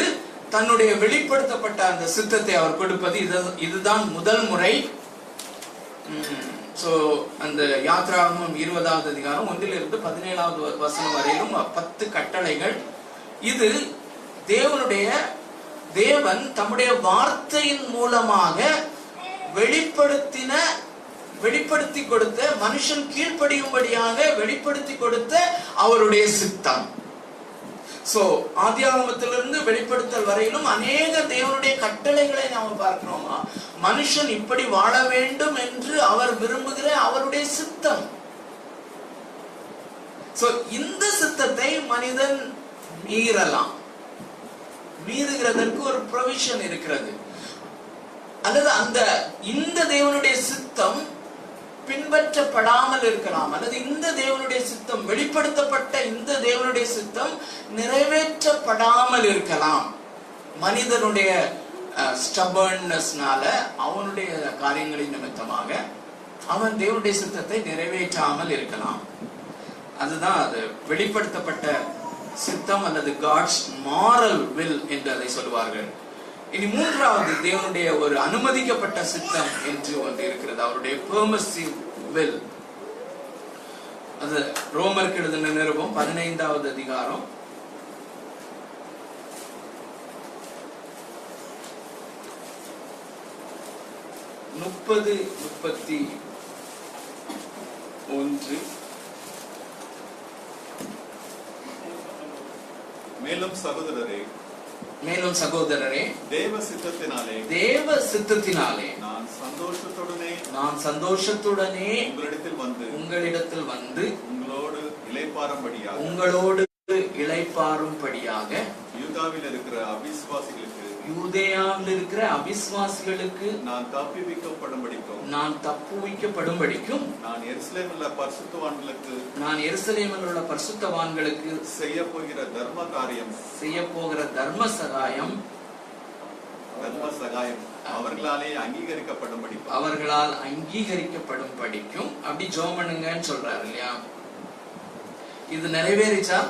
தன்னுடைய வெளிப்படுத்தப்பட்ட அந்த சித்தத்தை அவர் கொடுப்பது இதுதான் முதல் முறை. சோ அந்த யாத்ராகமம் இருபதாவது அதிகாரம் ஒன்றிலிருந்து பதினேழாவது வசனம் வரையிலும் பத்து கட்டளைகள். இது தேவனுடைய தேவன் தம்முடைய வார்த்தையின் மூலமாக வெளிப்படுத்தின வெளிப்படுத்தி கொடுத்த, மனுஷன் கீழ்ப்படியும்படியாக வெளிப்படுத்தி கொடுத்த அவருடைய சித்தம். சோ ஆதியாகமத்திலிருந்து வெளிப்படுத்தல் வரையிலும் அநேக தேவனுடைய கட்டளைகளை நாம பார்க்கிறோமா, மனுஷன் இப்படி வாழ வேண்டும் என்று அவர் விரும்புகிற அவருடைய சித்தம். சோ இந்த சித்தத்தை மனிதன் மீறலாம், மீறுகிறதற்கு ஒரு ப்ரொவிஷன் இருக்கிறது. அல்லது அந்த இந்த தேவனுடைய சித்தம் பின்பற்றப்படாமல் இருக்கலாம், அல்லது இந்த தேவனுடைய சித்தம் வெளிப்படுத்தப்பட்ட இந்த தேவனுடைய சித்தம் நிறைவேற்றப்படாமல் இருக்கலாம். மனிதனுடைய ஸ்டபர்ன்னஸ்னால, அவனுடைய காரியங்களின் நிமித்தமாக அவன் தேவனுடைய சித்தத்தை நிறைவேற்றாமல் இருக்கலாம். அதுதான் அது வெளிப்படுத்தப்பட்ட சித்தம், அல்லது காட்ஸ் மாரல் வில் என்று அதை சொல்வார்கள். இனி மூன்றாவது தேவனுடைய ஒரு அனுமதிக்கப்பட்ட சித்தம் என்று ஒன்று இருக்கிறது, அவருடைய பெர்மிசிவ் வில். அது ரோமருக்கு எழுதின நிருபம் பதினைந்தாவது அதிகாரம் முப்பது முப்பத்தி ஒன்று. மேலும் சகோதரரே மேலும் சகோதரரே தேவ சித்தத்தினாலே தேவ சித்தத்தினாலே நான் சந்தோஷத்துடனே நான் சந்தோஷத்துடனே உங்களிடத்தில் வந்து உங்களிடத்தில் வந்து உங்களோடு இளைப்பாறும்படியாக உங்களோடு இளைப்பாறும்படியாக யூதாவில் இருக்கிற அவிசுவாசிகளுக்கு யூதேயாவில் இருக்கிற அவிசுவாசிகளுக்கு நான் தப்புவிக்கப்படும்படிக்கும் நான் தப்புவிக்கப்படும்படிக்கும் நான் எருசலேமில் பரிசுத்தவான்களுக்கு நான் எருசலேமில் உள்ள பரிசுத்தவான்களுக்கு செய்ய போகிற தர்ம காரியம் செய்ய போகிற தர்ம சகாயம் தர்ம சகாயம் அவர்களாலே அங்கீகரிக்கப்படும் அவர்களால் அங்கீகரிக்கப்படும் படிக்கும். அப்படி ஜெபம் பண்ணுங்கன்னு சொல்றாரு இல்லையா? இது நிறைவேறிச்சா?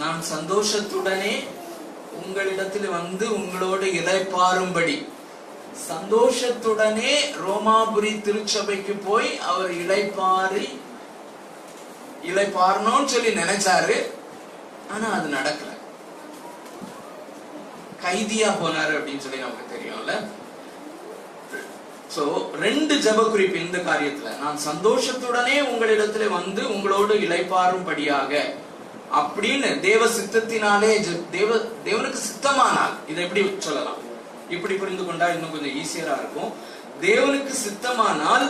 நான் சந்தோஷத்துடனே உங்களிடத்தில் வந்து உங்களோடு இளைப்பாறும்படி, சந்தோஷத்துடனே ரோமாபுரி திருச்சபைக்கு போய் அவர் இளைப்பாறி இளைப்பாறணும்னு சொல்லி நினைச்சாரு. ஆனா அது நடக்கல, கைதியா போனாரு அப்படின்னு சொல்லி நமக்கு தெரியும்ல. சோ ரெண்டு ஜெப குறிப்பு இந்த காரியத்துல, நான் சந்தோஷத்துடனே உங்களிடத்துல வந்து உங்களோடு இளைப்பாறும்படியாக அப்படின்னு தேவ சித்தத்தினாலே தேவ தேவனுக்கு சித்தமானால், இதை எப்படி சொல்லலாம், இப்படி புரிந்து கொண்டா இன்னும் கொஞ்சம் ஈஸியா இருக்கும். தேவனுக்கு சித்தமானால்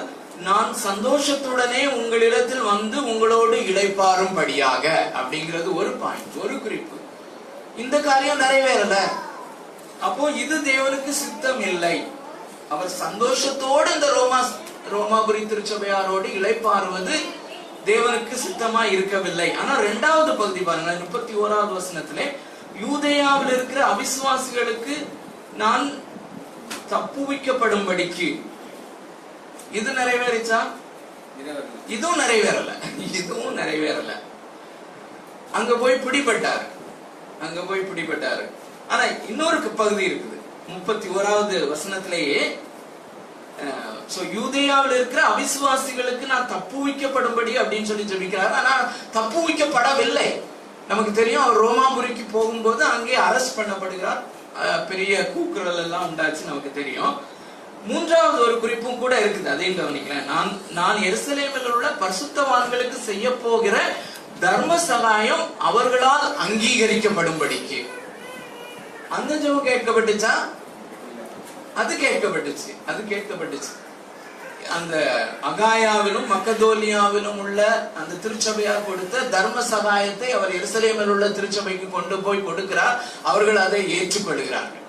நான் சந்தோஷத்துடனே உங்களிடத்தில் வந்து உங்களோடு இளைப்பாரும்படியாக அப்படிங்கிறது ஒரு பாயிண்ட், ஒரு குறிப்பு. இந்த காரியம் நிறைவேறல, அப்போ இது தேவனுக்கு சித்தம் இல்லை. அவர் சந்தோஷத்தோடு இந்த ரோமா ரோமாபுரி திருச்சபையாரோடு இளைப்பாறுவது தேவனுக்கு சித்தமா இருக்கவில்லை. ஆனா இரண்டாவது பகுதி பாருங்க, முப்பத்தி ஓராவது வசனத்திலே, யூதேயாவில் இருக்கிற அவிசுவாசிகளுக்கு நான் தப்புவிக்கப்படும்படிக்கு இது நிறைவேறிச்சா? இதுவும் நிறைவேறல, இதுவும் நிறைவேறல. அங்க போய் பிடிபட்டாரு, அங்க போய் பிடிபட்டாரு. ஆனா இன்னொரு பகுதி இருக்குது, முப்பத்தி ஓராவது வசனத்திலேயே, யூதேயாவில் இருக்கிற அவிசுவாசிகளுக்கு நான் தப்புவிக்கப்படும்படி அப்படின்னு சொல்லி சொல்லிக்கிறாரு. ஆனா தப்புவிக்கப்படவில்லை. நமக்கு தெரியும், அவர் ரோமாபுரிக்கு போகும்போது அங்கே அரெஸ்ட் பண்ணப்படுகிறார், பெரிய கூக்குரல் எல்லாம் உண்டாச்சு, நமக்கு தெரியும். மூன்றாவது ஒரு குறிப்பும் கூட இருக்குது, அதையும் கவனிக்கிறேன். நான் நான் எருசலேமில் உள்ள பரிசுத்தவான்களுக்கு செய்ய போகிற தர்ம சகாயம் அவர்களால் அங்கீகரிக்கப்படும்படிக்கு அந்த ஜெபம் கேட்கப்பட்டுச்சா? அது கேட்கப்பட்டுச்சு, அது கேட்கப்பட்டுச்சு. அந்த அகாயாவிலும் மக்கதோலியாவிலும் உள்ள அந்த திருச்சபையார் கொடுத்த தர்ம சகாயத்தை அவர் எருசலேமில் உள்ள திருச்சபைக்கு கொண்டு போய் கொடுக்கிறார். அவர்கள் அதை ஏற்றுக்கொள்கிறார்கள்.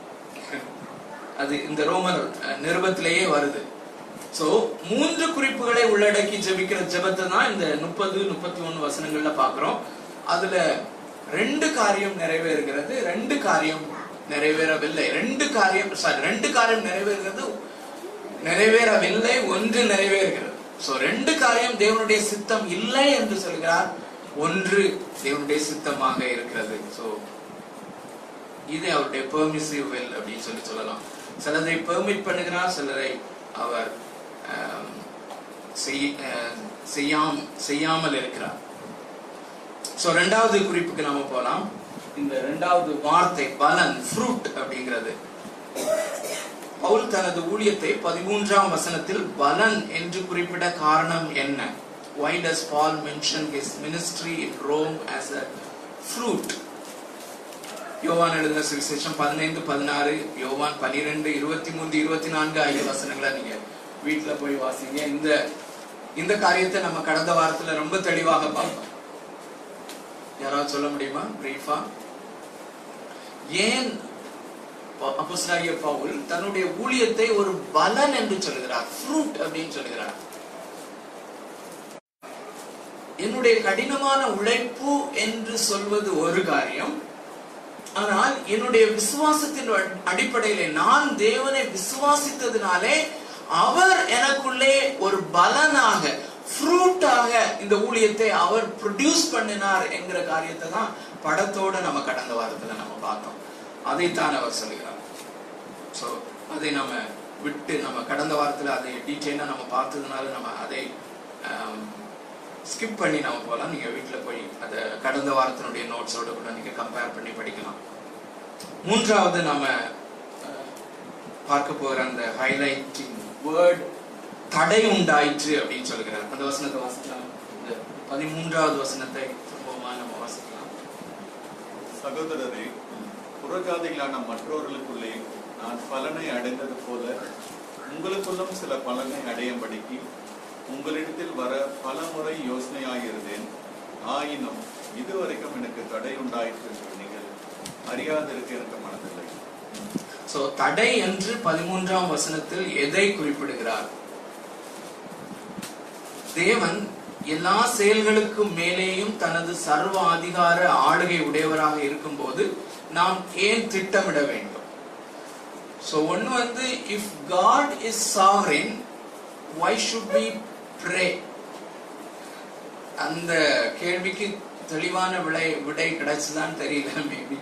அது இந்த ரோமர் நிருபத்திலேயே வருது. சோ மூன்று குறிப்புகளை உள்ளடக்கி ஜெபிக்கிற ஜெபத்தை தான் இந்த முப்பது முப்பத்தி ஒன்னு வசனங்கள்ல பாக்குறோம். அதுல ரெண்டு காரியம் நிறைவேறுகிறது, ரெண்டு காரியம் நிறைவேறவில்லை. ரெண்டு காரியம் சாரி ரெண்டு காரியம் நிறைவேறுகிறது, நிறைவேறவில்லை, ஒன்று நிறைவேறுகிறது. சோ ரெண்டு காரியம் தேவனுடைய சித்தம் இல்லை என்று சொல்கிறார், ஒன்று தேவனுடைய சித்தமாக இருக்கிறது. சோ இது அவருடைய பெர்மிசிவ் வில் அப்படின்னு சொல்லி சொல்லலாம். சிலரை பெர்மிட் பண்ணுகிறார், சிலரை அவர் செய்யாமல் இருக்கிறார். சோ ரெண்டாவது குறிப்புக்கு நாம போலாம். இந்த ரெண்டாவது வார்த்தை பலன், ஃப்ரூட் அப்படிங்கிறது. பவுல் தனது ஊழியத்தை பதிமூன்றாம் வசனத்தில் பலன் என்று குறிப்பிட காரணம் என்ன? Why does Paul mention his ministry in Rome as a fruit? யோவான் எழுதின சுவிசேஷம் பதினைந்து பதினாறு, யோவான் பனிரெண்டு இருபத்தி மூன்று இருபத்தி நான்கு ஆகிய வசனங்களை நீங்க வீட்டுல போய் வாசிங்க. இந்த இந்த காரியத்தை நம்ம கடந்த வாரத்துல ரொம்ப தெளிவாக பார்ப்போம். யாராவது சொல்ல முடியுமா பிரீஃபா, ஏன் அப்போஸ்தலனாகிய பவுல் தன்னுடைய ஊழியத்தை ஒரு பலன் என்று சொல்கிறார், ஃப்ரூட் அப்படின்னு சொல்கிறார்? என்னுடைய கடினமான உழைப்பு என்று சொல்வது ஒரு காரியம், ஆனால் என்னுடைய விசுவாசத்தின் அடிப்படையிலே நான் தேவனை விசுவாசித்ததினாலே அவர் எனக்குள்ளே ஒரு பலனாக, ஃப்ரூட்டாக இந்த ஊழியத்தை அவர் ப்ரொடியூஸ் பண்ணினார் என்கிற காரியத்தை தான் படத்தோட நம்ம கடந்த வாரத்துல நம்ம பார்த்தோம். அதைத்தான் அவர் சொல்கிறார். ஸோ அதை நம்ம விட்டு நம்ம கடந்த வாரத்துல அதை டீட்டெயிலாக நம்ம பார்த்ததுனால நம்ம அதை ஸ்கிப் பண்ணி நம்ம போகலாம். நீங்கள் வீட்டில் போய் அதை கடந்த வாரத்தினுடைய நோட்ஸோடு கூட நீங்கள் கம்பேர் பண்ணி படிக்கலாம். மூன்றாவது நம்ம பார்க்க போகிற அந்த ஹைலைட்டிங் வேர்ட், தடை உண்டாயிற்று அப்படின்னு சொல்கிறார். அந்த வசனத்தை வாசிக்கலாம், இந்த பதிமூன்றாவது வசனத்தை திரும்பமாக நம்ம வாசிக்கலாம். சகோதரரே, புறஜாதிகளான மற்றவர்களுக்குள்ளே நான் பலனை அடைந்தது போல உங்களுக்குள்ளும் சில பலனை அடையும்படிக்கு உங்களிடத்தில் வர பல முறை யோசனையாயிருந்தேன். ஆயினும் இதுவரைக்கும் எனக்கு தடை உண்டாயிற்று, நீங்கள் அறியாதிருக்க எனக்கு மனதில்லை. சோ தடை என்று பதிமூன்றாம் வசனத்தில் எதை குறிப்பிடுகிறார்? தேவன் எல்லா செயல்களுக்கும் மேலேயும் தனது சர்வ அதிகார ஆளுகை உடையவராக இருக்கும் போது நாம் ஏன் திட்டமிட வேண்டும்? சோ ஒன்னு வந்து, if God is sovereign, why should we pray? அந்த கேள்விக்கு தெளிவான விடை விடை கிடைச்சதான்னு தெரியல. மேபி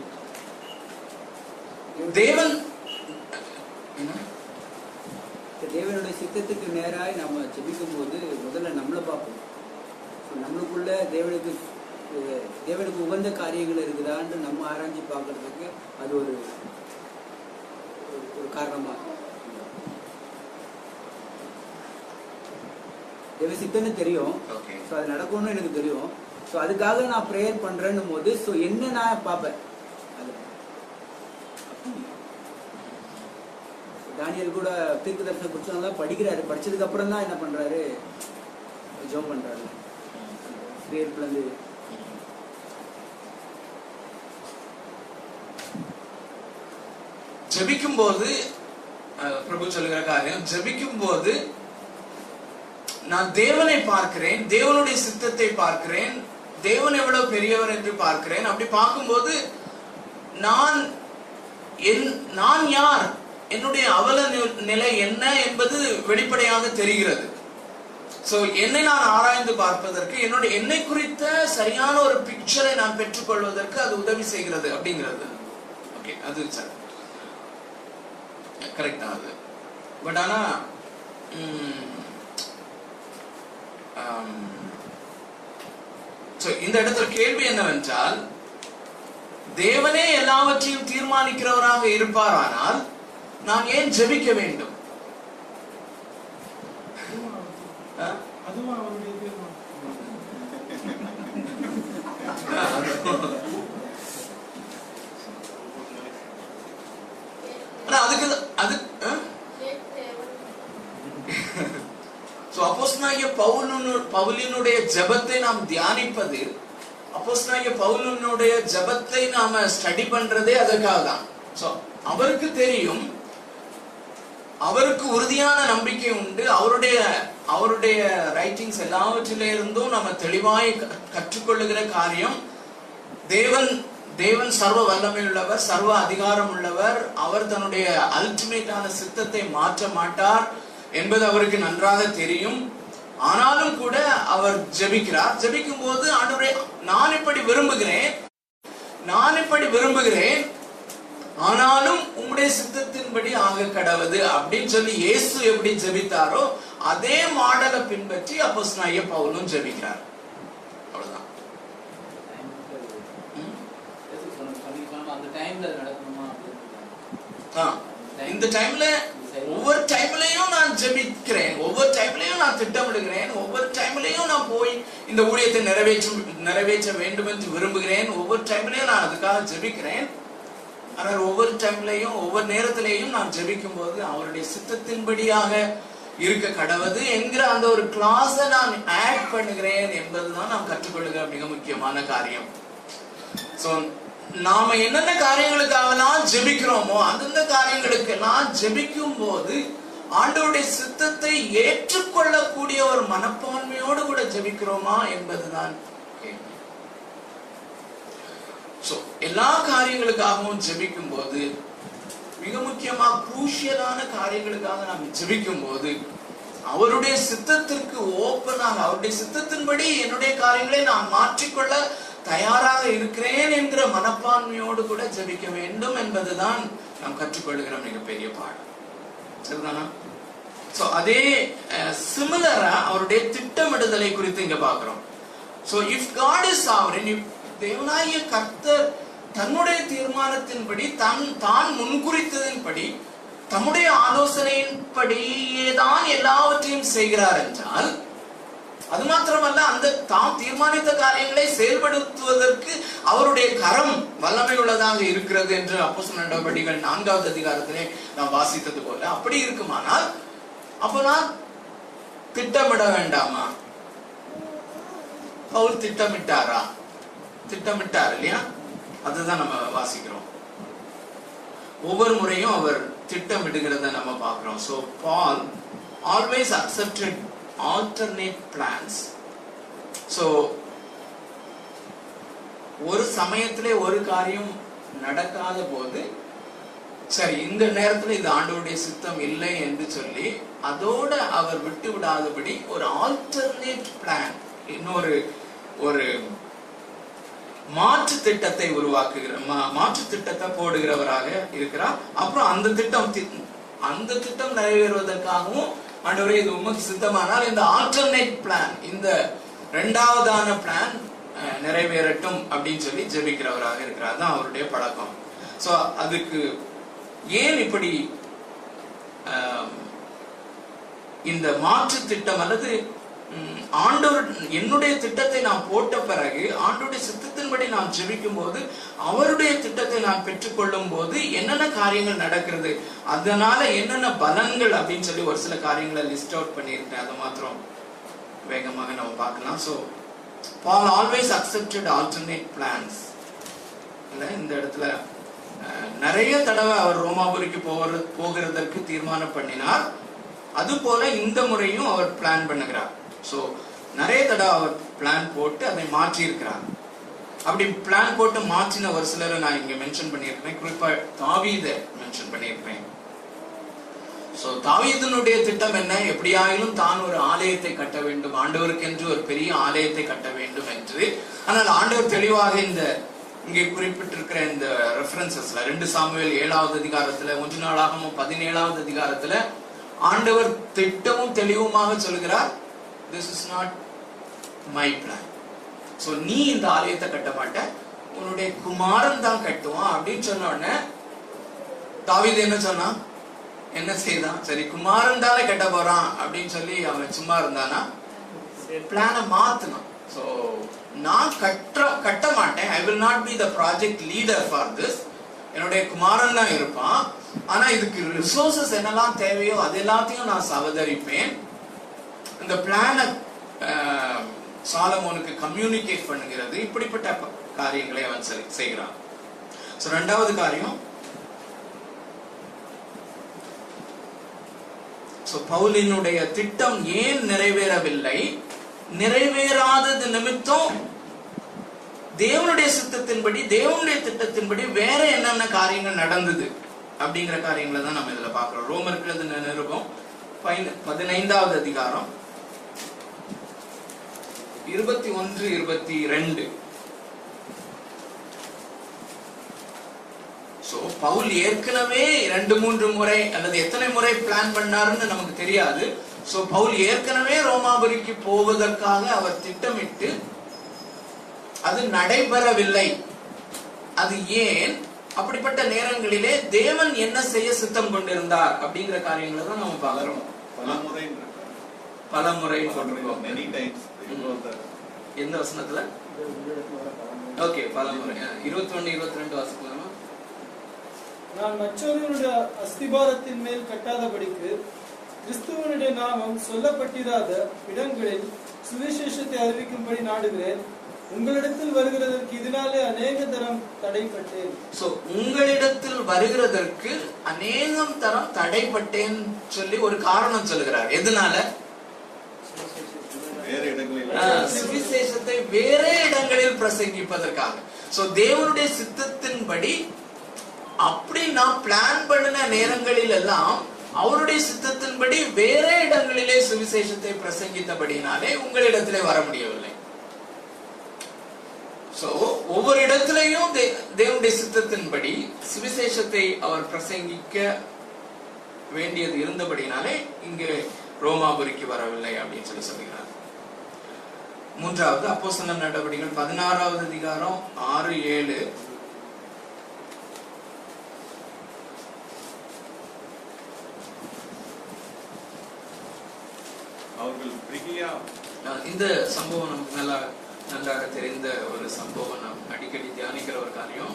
தேவன் தேவனுடைய சித்தத்துக்கு நேராய் நம்ம ஜெபிக்கும் போது முதல்ல நம்மளை பார்ப்போம். நம்மளுக்குள்ள தேவனுக்கு தேவனுக்கு உகந்த காரியங்கள் இருக்குதான்னு நம்ம ஆராய்ச்சி பார்க்கறதுக்கு அது ஒரு ஒரு காரணமா தேவ சித்தன்னு தெரியும். ஸோ அது நடக்கும்னு எனக்கு தெரியும். ஸோ அதுக்காக நான் ப்ரேயர் பண்றேன்னும் போது ஸோ என்ன நான் பார்ப்பேன், தானியல் கூட தீர்க்கதரிசன புத்தகம்லாம் படிக்கிறாரு, படிச்சதுக்கு அப்புறம் தான் என்ன பண்றாரு, ஜெபம் பண்றாரு. ஜெபிக்கும் போது பிரபு சொல்லுகிற காரியம், ஜெபிக்கும் போது நான் தேவனை பார்க்கிறேன், தேவனுடைய சித்தத்தை பார்க்கிறேன், தேவன் எவ்வளவு பெரியவர் என்று பார்க்கிறேன். அப்படி பார்க்கும்போது நான் நான் யார், என்னுடைய அவல நிலை என்ன என்பது வெளிப்படையாக தெரிகிறது. சோ என்னை நான் ஆராய்ந்து பார்ப்பதற்கு, என்னுடைய என்னை குறித்த சரியான ஒரு பிக்சரை நான் பெற்றுக்கொள்வதற்கு அது உதவி செய்கிறது அப்படிங்கிறது. ஓகே, அது சார் கரெக்டா அது. பட் ஆனா இந்த இடத்துல கேள்வி என்னவென்றால், தேவனே எல்லாவற்றையும் தீர்மானிக்கிறவராக இருப்பார், ஆனால் நான் ஏன் ஜெபிக்க வேண்டும்? அதுக்கு அது பவுலினுடைய ஜெபத்தை நாம் தியானிப்பது, அப்போஸ்தலனாகிய பவுலினுடைய ஜெபத்தை நாம ஸ்டடி பண்றதே அதற்காக தான். சோ அவருக்கு தெரியும், அவருக்கு உறுதியான நம்பிக்கை உண்டு, அவருடைய அவருடைய ரைட்டிங்ஸ் எல்லாவற்றிலிருந்தும் நம்ம தெளிவாய் கற்றுக்கொள்ளுகிற காரியம், தேவன் தேவன் சர்வ வல்லமை உள்ளவர், சர்வ அதிகாரம் உள்ளவர், அவர் தன்னுடைய அல்டிமேட்டான சித்தத்தை மாற்ற மாட்டார் என்பது அவருக்கு நன்றாக தெரியும். ஆனாலும் கூட அவர் ஜெபிக்கிறார். ஜெபிக்கும் போது ஆண்டவரே நான் இப்படி விரும்புகிறேன், நான் இப்படி விரும்புகிறேன், ஆனாலும் உம்முடைய சித்தத்தின்படி ஆக கடவுது அப்படின்னு சொல்லி இயேசு எப்படி ஜெபித்தாரோ அதே மாடலை பின்பற்றி அப்போஸ்தலனாகிய பவுலும் ஜெபிக்கிறார். அவ்வளவுதான். இந்த டைம்ல ஒவ்வொரு டைம்லயும் நான் ஜெபிக்கிறேன், ஒவ்வொரு டைம்லயும் நான் திட்டமிடுகிறேன், ஒவ்வொரு டைம்லயும் நான் போய் இந்த ஊழியத்தை நிறைவேற்ற நிறைவேற்ற வேண்டும் என்று விரும்புகிறேன், ஒவ்வொரு டைம்லயும் நான் அதுக்காக ஜெபிக்கிறேன். ஆனால் ஒவ்வொரு டைம்லயும் ஒவ்வொரு நேரத்திலையும் நான் ஜெபிக்கும் போது அவருடைய சித்தத்தின்படியாக இருக்க கடவுது என்கிற அந்த ஒரு கிளாஸை நான் ஆட் பண்ணுகிறேன் என்பதுதான் நான் கற்றுக்கொள்ளுகிற மிக முக்கியமான காரியம். ஸோ நாம என்னென்ன காரியங்களுக்காகலாம் ஜெபிக்கிறோமோ அந்தந்த காரியங்களுக்கெல்லாம் ஜெபிக்கும் போது ஆண்டவருடைய சித்தத்தை ஏற்றுக்கொள்ளக்கூடிய ஒரு மனப்பான்மையோடு கூட ஜெபிக்கிறோமா என்பதுதான். சோ எல்லா காரியங்களுக்காகவும் ஜெபிக்கும் போது, மிக முக்கியமா குரூஷியலான காரியங்களுக்காக நாம் ஜெபிக்கும் போது அவருடைய சித்தத்திற்கு ஓப்பனாக, அவருடைய சித்தத்தின்படி என்னுடைய காரியங்களை நான் மாற்றிக்கொள்ள தயாராக இருக்கிறேன் என்கிற மனப்பான்மையோடு கூட ஜெபிக்க வேண்டும் என்பதுதான் நாம் கற்றுக்கொள்கிற மிகப்பெரிய பாடம். சரிதானா? சோ அதே சிமிலரா அவருடைய திட்டமிடுதலை குறித்து இங்க பாக்குறோம். So if God is sovereign, தேவனாகிய கர்த்தர் தன்னுடைய தீர்மானத்தின்படி, தன் தான் முன்குறித்ததின்படி, தம்முடைய ஆலோசனையின்படியே தான் எல்லாவற்றையும் செய்கிறார் என்றால், அது மாத்திரமல்ல அந்த தாம் தீர்மானித்த காரியங்களை செயல்படுத்துவதற்கு அவருடைய கரம் வல்லமை உள்ளதாக இருக்கிறது என்று அப்போஸ்தலர் நடபடிகள் நான்காவது அதிகாரத்திலே நாம் வாசித்தது போல. அப்படி இருக்குமானால் அப்போ நான் திட்டமிட வேண்டாமா? பவுல் திட்டமிட்டாரா? திட்டமிட்டார் இல்லையா? அதுதான் நம்ம வாசிக்கிறோம். ஒவ்வொரு முறையும் அவர் திட்டமிடுகிறத நம்ம பார்க்கிறோம். So Paul always accepted alternate plans. So ஒரு சமயத்திலே ஒரு காரியம் நடக்காத போது, சரி இந்த நேரத்துல இது ஆண்டவருடைய சித்தம் இல்லை என்று சொல்லி அதோட அவர் விட்டு விடாதபடி ஒரு ஆல்டர்னேட் பிளான், இன்னொரு ஒரு மாற்று திட்டத்தை உருவாக்குகிற மாற்று திட்டத்தை போடுகிறவராக இருக்கிறார். அப்புறம் அந்த திட்டம் அந்த திட்டம் நிறைவேறுவதற்காகவும் ஆண்டவரே இது உமக்கு சித்தமானால் இந்த ஆல்டர்னேட் பிளான், இந்த இரண்டாவதான பிளான் நிறைவேறட்டும் அப்படின்னு சொல்லி ஜெபிக்கிறவராக இருக்கிறார். தான் அவருடைய பழக்கம். ஸோ அதுக்கு ஏன் இப்படி இந்த மாற்று திட்டம் அல்லது ஆண்டவர் என்னுடைய திட்டத்தை நான் போட்ட பிறகு ஆண்டோடைய சித்தத்தின்படி நான் ஜெபிக்கும் போது அவருடைய திட்டத்தை நான் பெற்றுக்கொள்ளும் போது என்னென்ன காரியங்கள் நடக்கிறது, அதனால என்னென்ன பலன்கள் அப்படின்னு சொல்லி ஒரு சில காரியங்களை லிஸ்ட் அவுட் பண்ணியிருக்கேன். அதை மாத்திரம் வேகமாக நம்ம பார்க்கலாம். So Paul always accepted alternate plans. இல்லை, இந்த இடத்துல நிறைய தடவை அவர் ரோமாபுரிக்கு போகிற போகிறதற்கு தீர்மானம் பண்ணினார். அதுபோல இந்த முறையும் அவர் பிளான் பண்ணுகிறார். ஸோ நிறைய தடவை அவர் பிளான் போட்டு அதை மாற்றி இருக்கிறார். அப்படி பிளான் போட்டு மாற்றின ஒரு சிலரை நான் இங்கே மென்ஷன் பண்ணியிருப்பேன். குறிப்பாக தாவீதை மென்ஷன் பண்ணியிருப்பேன். ஸோ தாவீதனுடைய திட்டம் என்ன? எப்படியாயிலும் தான் ஒரு ஆலயத்தை கட்ட வேண்டும், ஆண்டவருக்கென்று ஒரு பெரிய ஆலயத்தை கட்ட வேண்டும் என்று. ஆனால் ஆண்டவர் தெளிவாக இந்த இங்கே குறிப்பிட்டிருக்கிற இந்த ரெஃபரன்சஸ்ல ரெண்டு சாமுவேல் ஏழாவது அதிகாரத்துல, ஒன்று நாளாகமும் பதினேழாவது அதிகாரத்துல ஆண்டவர் திட்டமும் தெளிவுமாக சொல்கிறார், this is not my plan. So நீ இந்த ஆலயத்தை கட்ட மாட்ட, உன்னுடைய குமாரன் தான் கட்டுவான் அப்படின்னு சொன்ன உடனே தாவீது என்ன சொன்னா, என்ன செய்தான்? சரி, குமாரன் தானே கட்ட போறான் அப்படின்னு சொல்லி அவன் சும்மா இருந்தானா? பிளானை மாத்தினான். ஸோ நான் கட்ட கட்ட மாட்டேன், I will not be the project leader for this, என்னுடைய குமாரன் தான் இருப்பான், ஆனா இதுக்கு ரிசோர்சஸ் என்னெல்லாம் தேவையோ அது எல்லாத்தையும் நான் சவதரிப்பேன். இந்த பிளானை சாலமோனுக்கு கம்யூனிகேட் பண்ணுகிறது. இப்படிப்பட்ட காரியங்களை அவன் செய்கிறான். ஸோ ரெண்டாவது காரியம், ஸோ பவுலினுடைய திட்டம் ஏன் நிறைவேறவில்லை? நிறைவேறாதது நிமித்தம் தேவனுடைய சித்தத்தின்படி, தேவனுடைய திட்டத்தின்படி வேற என்னென்ன காரியங்கள் நடந்தது அப்படிங்கிற காரியங்களை தான் நம்ம இதுல பாக்குறோம். ரோமருக்கு நிருபம் பதினைந்தாவது அதிகாரம் இருபத்தி ஒன்று இருபத்தி இரண்டு. சோ பவுல் ஏற்கனவே ரெண்டு மூன்று முறை அல்லது எத்தனை முறை பிளான் பண்ணாருன்னு நமக்கு தெரியாது. சோ பவுல் ஏற்கனவே ரோமாபுரிக்கு போவதற்காக அவர் திட்டமிட்டு அது நடைபெறவில்லை. அது ஏன்? அப்படிப்பட்ட நேரங்களிலே தேவன் என்ன செய்ய சித்தம் கொண்டிருந்தார் அப்படிங்கிற காரியங்களை தான் நம்ம பார்க்கிறோம். பல முறை எந்த வசனத்துல? ஓகே, பல முறை இருபத்தி ஒன்னு இருபத்தி ரெண்டு வசனம். நான் மற்றவர்களுடைய அஸ்திபாரத்தின் மேல் கட்டாதபடிக்கு கிறிஸ்துவனுடைய நாமம் சொல்லப்பட்டிராத இடங்களில் சுவிசேஷத்தை அறிவிக்கும்படி நாடுகிறேன். உங்களிடத்தில் வருகிறதற்கு இதனாலே அநேக தரம் தடைப்பட்டேன். சோ உங்களிடத்தில் வருகிறதற்கு அநேகம் தரம் தடைப்பட்டேன் சொல்லி ஒரு காரணம் சொல்கிறார். எதனால? சுவிசேஷத்தை வேற இடங்களில் பிரசங்கிப்பதற்காக. சோ தேவனுடைய சித்தத்தின்படி அப்படி நான் பிளான் பண்ணின நேரங்களில் எல்லாம் அவருடைய சித்தத்தின்படி வேற இடங்களிலே சுவிசேஷத்தை பிரசங்கித்தபடினாலே உங்களிடத்திலே வர முடியவில்லை. சோ ஒவ்வொரு இடத்திலையும் தேவனுடைய சித்தத்தின்படி சுவிசேஷத்தை அவர் பிரசங்கிக்க வேண்டியது இருந்தபடினாலே இங்கே ரோமாபுரிக்கு வரவில்லை அப்படின்னு சொல்லி சொல்கிறார். மூன்றாவது, அப்போஸ்தலர் நடவடிக்கைகள் பதினாறாவது அதிகாரம் ஆறு ஏழு. இந்த சம்பவம் நமக்கு நல்லா நன்றாக தெரிந்த ஒரு சம்பவம், நாம் அடிக்கடி தியானிக்கிற ஒரு காரியம்.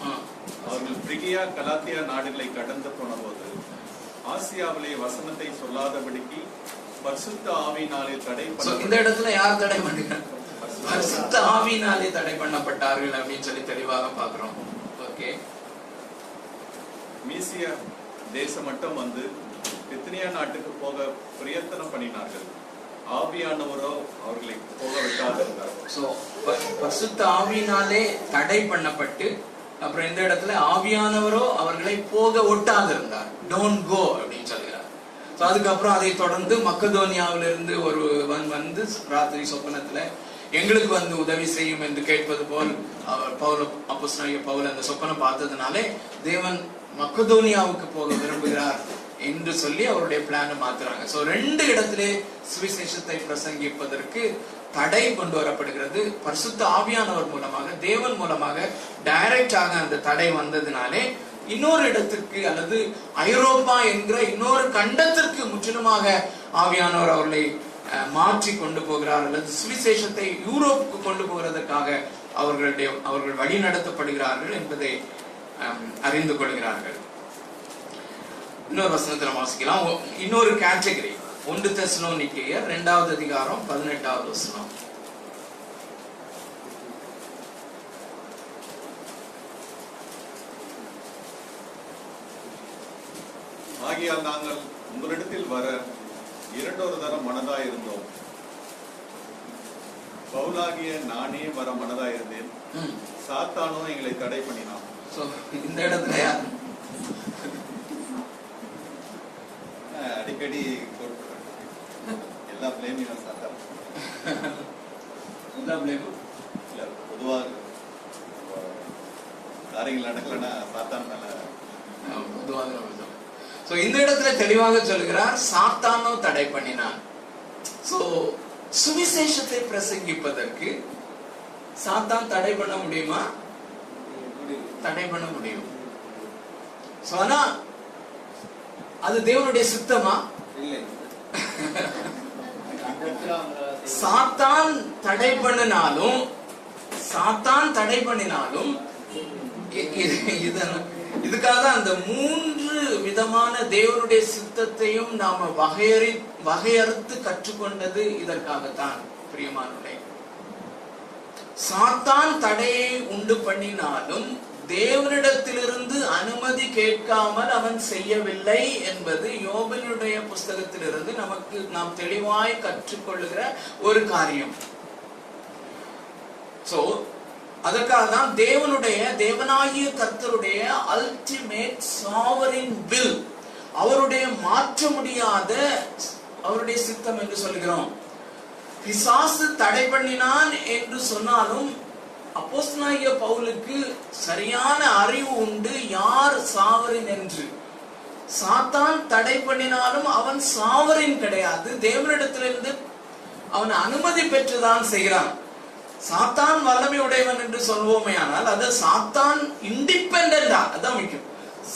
அவர்கள் பிரிகியா கலாத்தியா நாடுகளை கடந்து போன போது ஆசியாவிலே வசனத்தை சொல்லாதபடிக்கு பரிசுத்த ஆவியினாலே தடை. இந்த இடத்துல யார் தடை பண்ணுகிறார்? பரிசுத்த ஆவியினாலே தடை பண்ணப்பட்டார்கள் அப்படின்னு சொல்லி தெளிவாக பாக்குறோம். ஓகே, மீசியா தேசம் மட்டும் வந்து பித்தினியா நாட்டுக்கு போக பிரயத்தனம் பண்ணினார்கள். ஆவியானவரோ அவர்களை போக விட்டார். சோ பரிசுத்த ஆவியினாலே தடை பண்ணப்பட்டு அப்புறம் இந்த இடத்துல ஆவியானவரோ அவர்களை போக ஒட்டாதிருந்தார், டோன்ட் கோ அப்படின்னு சொல்கிறார். சோ அதுக்கப்புறம் அதை தொடர்ந்து மக்கதோனியாவிலிருந்து ஒருவன் வந்து ராத்திரி சொப்பனத்துல எங்களுக்கு வந்து உதவி செய்யும் என்று கேட்பது போல் அவர் பவுல் அப்போஸ்தலனாகிய பவுல் அந்த சொப்பனை பார்த்ததுனாலே தேவன் மக்கதோனியாவுக்கு போக விரும்புகிறார் என்று சொல்லி அவருடைய பிளானை மாத்துறாங்க. சோ ரெண்டு இடத்திலே சுவிசேஷத்தை பிரசங்கிப்பதற்கு தடை கொண்டு வரப்படுகிறது. பரிசுத்த ஆவியானவர் மூலமாக, தேவன் மூலமாக டைரக்டாக அந்த தடை வந்ததினாலே இன்னொரு இடத்துக்கு அல்லது ஐரோப்பா என்கிற இன்னொரு கண்டத்திற்கு முற்றிலுமாக ஆவியானவர் அவர்களை மாற்றி கொண்டு போகிறார் அல்லது சுவிசேஷத்தை யூரோப்புக்கு கொண்டு போகிறதற்காக அவர்களுடைய அவர்கள் வழி நடத்தப்படுகிறார்கள் என்பதை அறிந்து கொள்கிறார்கள். இன்னொரு வசனத்துல வாசிக்கலாம். இன்னொரு கேட்டகரி ஒன்று தெசலோனிக்கேயர் இரண்டாவது அதிகாரம் பதினெட்டாவது வசனம். ஆகையால் நாங்கள் உங்களிடத்தில் வர இரண்டொரு தரம் மனதாயிருந்தோம், பவுலாகிய நானே வர மனதாயிருந்தேன், சாத்தானோ எங்களை தடை பண்ணினான். இந்த இடத்துல அடிக்கடி எல்லா பிளேமையும் சாத்தான் எல்லா பிளேமும் இல்லை, பொதுவாக காரியங்கள் நடக்கலன்னா சாத்தான் மேல பொதுவாக. சோ இந்த இடத்துல தெளிவாக சொல்கிறார், சாத்தானோ தடை பண்ணினான். சோ சுவிசேஷத்தை பிரசங்கிப்பதற்கு சாத்தான் தடை பண்ண முடியுமா? தடை பண்ண முடியும். சோ ஆனா அது தேவனுடைய சித்தமா? இல்லை. சாத்தான் தடை பண்ணினாலும் சாத்தான் தடை பண்ணினாலும் இதுக்காக அந்த மூன்று விதமான தேவனுடைய சித்தத்தையும் நாம வகையறி வகையறுத்து கற்றுக்கொண்டது இதற்காகத்தான். பிரியமானவர்களே, சாத்தான் தடையை உண்டு பண்ணினாலும் தேவனிடத்திலிருந்து அனுமதி கேட்காமல் அவன் செய்யவில்லை என்பது யோபனுடைய புஸ்தகத்திலிருந்து நமக்கு நாம் தெளிவாய் கற்றுக்கொள்ளுகிற ஒரு காரியம். சோ அதற்காக தான் தேவனுடைய தேவனாகிய கர்த்தருடைய அல்டிமேட் சாவரின் வில், அவருடைய மாற்ற முடியாத அவருடைய சித்தம் என்று சொல்கிறோம். பிசாசு தடை பண்ணினான் என்று சொன்னாலும் அப்போஸ்தலனாகிய பவுலுக்கு சரியான அறிவு உண்டு யார் சாவரின் என்று. சாத்தான் தடை பண்ணினாலும் அவன் சாவரின் கிடையாது, தேவனிடத்திலிருந்து அவன் அனுமதி பெற்றுதான் செய்கிறான். சாத்தான் வல்லமை உடையவன் என்று சொல்வோமே, ஆனால் அது சாத்தான் இண்டிபெண்டா, அதான் முக்கியம்.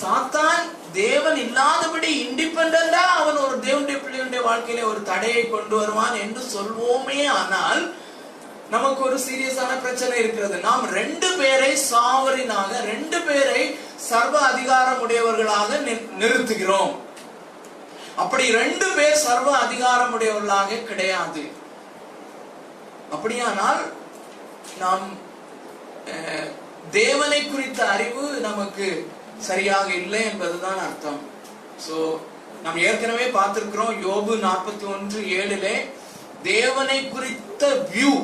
சாத்தான் தேவன் இல்லாதபடி இண்டிபெண்டா அவன் ஒரு தேவனுடைய பிள்ளையுடைய வாழ்க்கையில ஒரு தடையை கொண்டு வருவான் என்று சொல்வோமே, ஆனால் நமக்கு ஒரு சீரியஸான பிரச்சனை இருக்கிறது. நாம் ரெண்டு பேரை சாவரினாக, ரெண்டு பேரை சர்வ அதிகாரம் உடையவர்களாக நிறுத்துகிறோம். அப்படி ரெண்டு பேர் சர்வ அதிகாரம் உடையவர்களாக கிடையாது. அப்படியானால் நாம் தேவனை குறித்த அறிவு நமக்கு சரியாக இல்லை என்பதுதான் அர்த்தம். சோ நாம் ஏற்கனவே பார்த்திருக்கிறோம், யோபு நாற்பத்தி ஒன்று ஏழுலே தேவனை குறித்த வியூ,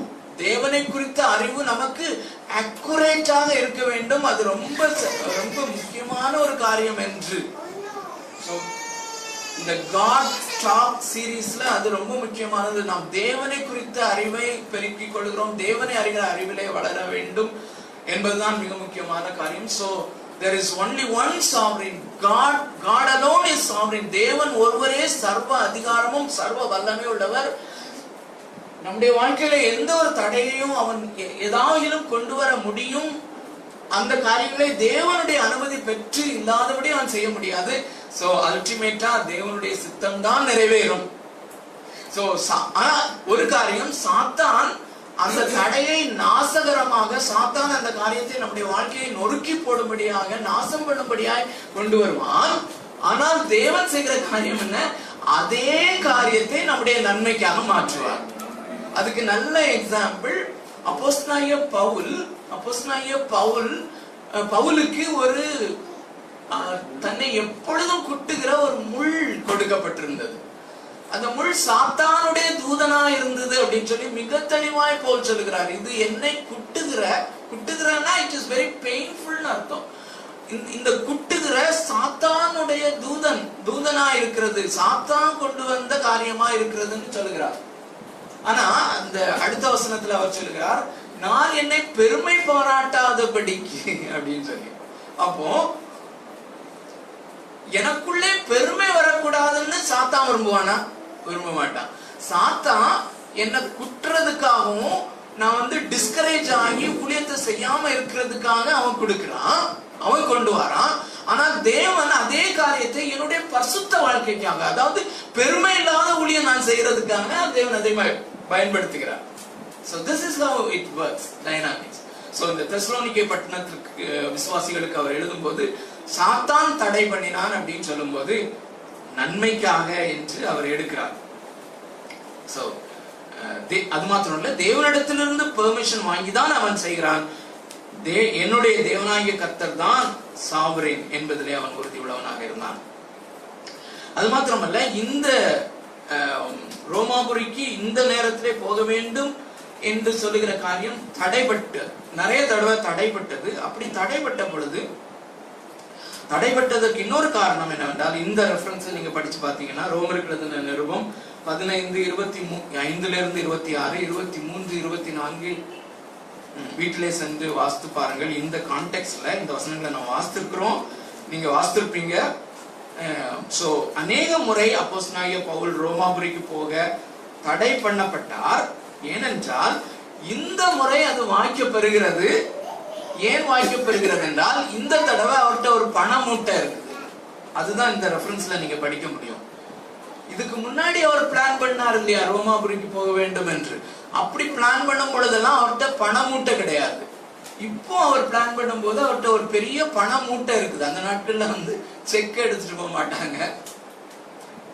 தேவனை குறித்த அறிவு நமக்கு அக்குரேட்டாக இருக்க வேண்டும், அது ரொம்ப ரொம்ப முக்கியமான ஒரு காரியம் என்று. இந்த காட் டாக் சீரீஸ்ல அது ரொம்ப முக்கியமானது. நாம் தேவனை குறித்த அறிவை பெருக்கிக் கொள்கிறோம், தேவனை அறிகிற அறிவிலே வளர வேண்டும் என்பதுதான் மிக முக்கியமான காரியம். So there is only one sovereign God, God alone is sovereign. தேவன் ஒருவரே சர்வ அதிகாரமும் சர்வ வல்லமை உள்ளவர். நம்முடைய வாழ்க்கையில எந்த ஒரு தடையையும் அவன் ஏதாவிலும் கொண்டு வர முடியும். அந்த காரியங்களை தேவனுடைய அனுமதி பெற்று இல்லாதபடி அவன் செய்ய முடியாது. சோ அல்டிமேட்டா தேவனுடைய சித்தம் தான் நிறைவேறும். சோ ஒரு காரியம், சாத்தான் அந்த தடையை நாசகரமாக, சாத்தான் அந்த காரியத்தை நம்முடைய வாழ்க்கையை நொறுக்கி போடும்படியாக நாசம் பண்ணும்படியாய் கொண்டு வருவான். ஆனால் தேவன் செய்கிற காரியம் என்ன? அதே காரியத்தை நம்முடைய நன்மைக்காக மாற்றுவார். அதுக்கு நல்ல எக்ஸாம்பிள் அப்போஸ்தலனாகிய பவுல். அப்போஸ்தலனாகிய பவுல் பவுலுக்கு ஒரு தன்னை எப்பொழுதும் குட்டுகிற ஒரு முள் கொடுக்கப்பட்டிருந்தது. அந்த முள் சாத்தானுடைய தூதனா இருந்தது அப்படின்னு சொல்லி மிக தெளிவாய் போல் சொல்லுகிறார். இது என்னை குட்டுகிற குட்டுகிறன்னா இட் இஸ் வெரி பெயின்ஃபுல்னு அர்த்தம். இந்த குட்டுகிற சாத்தானுடைய தூதன் தூதனா இருக்கிறது, சாத்தான் கொண்டு வந்த காரியமா இருக்கிறதுன்னு சொல்லுகிறார். ஆனா அந்த அடுத்த வசனத்துல அவர் சொல்லுகிறார், நான் என்னை பெருமை பாராட்டாதபடிக்கு அப்படின்னு சொல்லி. அப்போ எனக்குள்ளே பெருமை வரக்கூடாதுன்னு சாத்தான் விரும்புவானா? விரும்ப மாட்டான். சாத்தான் என்ன குற்றதுக்காகவும் நான் வந்து டிஸ்கரேஜ் ஆகி ஊழியத்தை செய்யாம இருக்கிறதுக்காக அவன் கொடுக்கிறான், அவன் கொண்டு வரான். ஆனா தேவன் அதே காரியத்தை என்னுடைய பரிசுத்த வாழ்க்கைக்காக, அதாவது பெருமை இல்லாத ஊழியம் நான் செய்ய செய்யறதுக்காக தேவன் அதை பயன்படுத்துகிறார். So this is how it works, dynamics. So இந்த தெசலோனிக்கே பட்டணத்திற்கு விசுவாசிகளுக்கு அவர் எழுதும் போது சாத்தான் தடை பண்ணினான் அப்படின்னு சொல்லும் போது நன்மைக்காக என்று அவர் எடுக்கிறார். So அது மாத்திரம் இல்ல, தேவனிடத்திலிருந்து பெர்மிஷன் வாங்கிதான் அவன் செய்கிறான். என்னுடைய தேவனாகிய கர்த்தர் தான் சாவரேன் என்பதிலே அவன் உறுதி உள்ளவனாக இருந்தான். அது மாத்திரமல்ல, இந்த ரோமாபுரிக்கு இந்த நேரத்திலே போக வேண்டும் என்று சொல்லுகிற காரியம் தடைபட்டு நிறைய தடவை தடைப்பட்டது. அப்படி தடைப்பட்ட பொழுது தடைப்பட்டதுக்கு இன்னொரு காரணம் என்னவென்றால், இந்த ரெஃபரன்ஸ் நீங்க படிச்சு பாத்தீங்கன்னா ரோமருக்கு நிருபம் பதினைந்து இருபத்தி மூ ஐந்துல இருந்து இருபத்தி ஆறு இருபத்தி மூன்று இருபத்தி நான்கு வீட்டிலே சென்று வாஸ்து பாருங்கள். இந்த கான்டெக்ட்ல இந்த வசனங்களை நான் வாசித்திருக்கிறோம், நீங்க வாசித்திருப்பீங்க. சோ அநேக முறை அப்போஸ்தலனாகிய பவுல் ரோமாபுரிக்கு போக தடை பண்ணப்பட்டார். ஏனென்றால் இந்த முறை அது வாய்க்க பெறுகிறது. ஏன் வாய்க்க பெறுகிறது என்றால், இந்த தடவை அவர்கிட்ட ஒரு பண மூட்டை இருக்குது. அதுதான் இந்த ரெஃபரன்ஸ்ல நீங்க படிக்க முடியும். இதுக்கு முன்னாடி அவர் பிளான் பண்ணார் இல்லையா, ரோமாபுரிக்கு போக வேண்டும் என்று. அப்படி பிளான் பண்ணும் பொழுதெல்லாம் அவர்கிட்ட பண மூட்டை கிடையாது. இப்போ அவர் பிளான் பண்ணும் போது அவர்கிட்ட ஒரு பெரிய பண மூட்டை இருக்குது. அந்த நாட்கள்ல வந்து செக் எடுத்துட்டு போக மாட்டாங்க.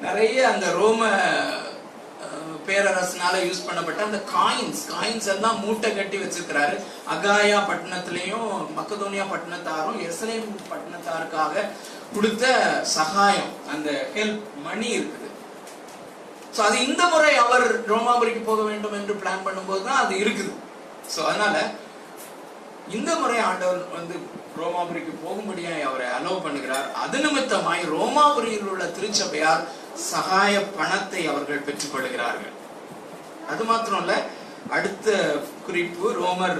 நிறைய அந்த ரோம பேரரசனால யூஸ் பண்ணப்பட்ட அந்த காயின்ஸ் காயின்ஸ் எல்லாம் மூட்டை கட்டி வச்சிருக்கிறாரு. அகாயா பட்டணத்திலையும் மக்கதோனியா பட்டணத்தாரும் எருசலேம் பட்டணத்தாருக்காக கொடுத்த சகாயம், அந்த ஹெல்ப் மணி இருக்குது. சோ அது இந்த முறை அவர் ரோமாபுரிக்கு போக வேண்டும் என்று பிளான் பண்ணும்போதுதான் அது இருக்குது. சோ அதனால இந்த முறை ஆண்டவர் வந்து ரோமாபுரிக்கு போகும்படியாய் அவரை அலோவ் பண்ணுகிறார். அது நிமித்தமாய் ரோமாபுரியில் உள்ள திருச்சபையார் சகாய பணத்தை அவர்கள் பெற்றுக்கொள்கிறார்கள். அது மாத்திரம் இல்ல, அடுத்த குறிப்பு ரோமர்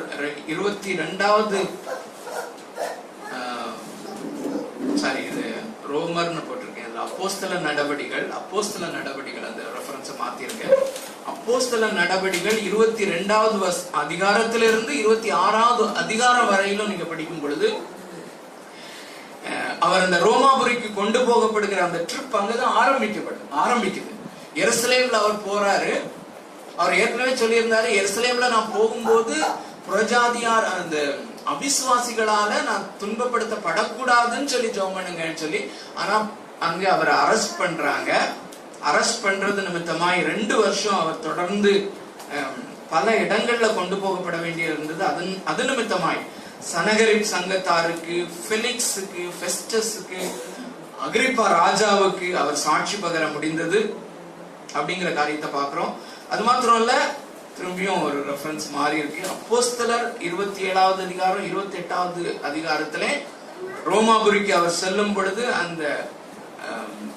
இருபத்தி ரெண்டாவது சாரி இது ரோமர்னு போட்டிருக்கேன், அப்போஸ்தல நடவடிகள் அப்போஸ்தல நடவடிகள் அந்த ரெஃபரன்ஸை மாத்திருக்கேன். அப்போஸ்தல நடவடிகள் இருபத்தி ரெண்டாவது அதிகாரத்திலிருந்து இருபத்தி ஆறாவது அதிகாரம் வரையிலும் நீங்க படிக்கும் பொழுது அவர் அந்த ரோமாபுரிக்கு கொண்டு போகப்படுகிற அந்த ட்ரிப் அங்கதான் ஆரம்பிக்கப்படும் ஆரம்பிக்குது. எருசலேம்ல அவர் போறாரு. அவர் ஏற்கனவே சொல்லியிருந்தாரு, எருசலேம்ல நான் போகும்போது புரஜாதியார் அந்த அவிசுவாசிகளால நான் துன்பப்படுத்தப்படக்கூடாதுன்னு சொல்லி ஜெபம் பண்ணுங்கன்னு சொல்லி. ஆனா அங்க அவரை அரெஸ்ட் பண்றாங்க. அரெஸ்ட் பண்றது நிமித்தமாய் ரெண்டு வருஷம் அவர் தொடர்ந்து பல இடங்கள்ல கொண்டு போகப்பட வேண்டிய இருந்தது. அதன் அது நிமித்தமாய் சனகரிப் சங்கத்தாருக்கு, ஃபெலிக்ஸுக்கு, ஃபெஸ்டஸுக்கு, அகிரிப்பா ராஜாவுக்கு அவர் சாட்சி பகர முடிந்தது அப்படிங்கிற காரியத்தை பாக்குறோம். அது மாத்திரம் இல்ல, திரும்பியும் ஒரு ரெஃபரன்ஸ் மாறி இருக்கு. அப்போஸ்தலர் இருபத்தி ஏழாவது அதிகாரம் இருபத்தி எட்டாவது அதிகாரத்திலே ரோமாபுரிக்கு அவர் செல்லும் பொழுது அந்த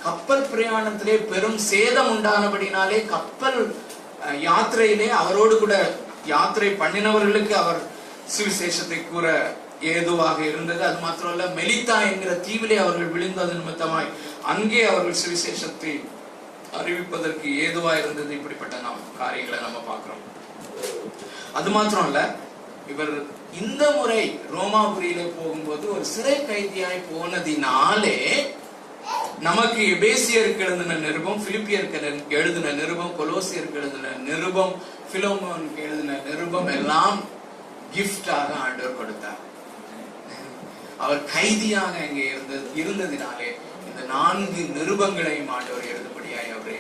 கப்பல் பிரயாணத்திலே பெரும் சேதம் உண்டானபடினாலே கப்பல் யாத்திரையிலே அவரோடு கூட யாத்திரை பண்ணினவர்களுக்கு அவர் சுவிசேஷத்தை கூற ஏதுவாக இருந்தது. அது மாத்திரம் இல்ல, மெலித்தா என்கிற தீவிலே அவர்கள் விழுந்தது நிமித்தமாய் அங்கே அவர்கள் சுவிசேஷத்தை அறிவிப்பதற்கு ஏதுவா இருந்தது. இப்படிப்பட்ட நாம் காரியங்களை நம்ம பார்க்கிறோம். அது மாத்திரம் இல்ல, இவர் இந்த முறை ரோமாபுரியிலே போகும்போது ஒரு சிறை கைதியாய் போனதினாலே நமக்கு எபேசியருக்கு எழுதின நிருபம், பிலிப்பியருக்கு எழுதின நிருபம், கொலோசியருக்கு எழுதின நிருபம், பிலோமோனுக்கு எழுதின நிருபம் எல்லாம் கிஃப்டாக ஆண்டவர் கொடுத்தார். அவர் கைதியாக இங்கே இருந்தது இருந்ததினாலே இந்த நான்கு நிருபங்களையும் ஆண்டவர் எழுதும்படியாய் அவரே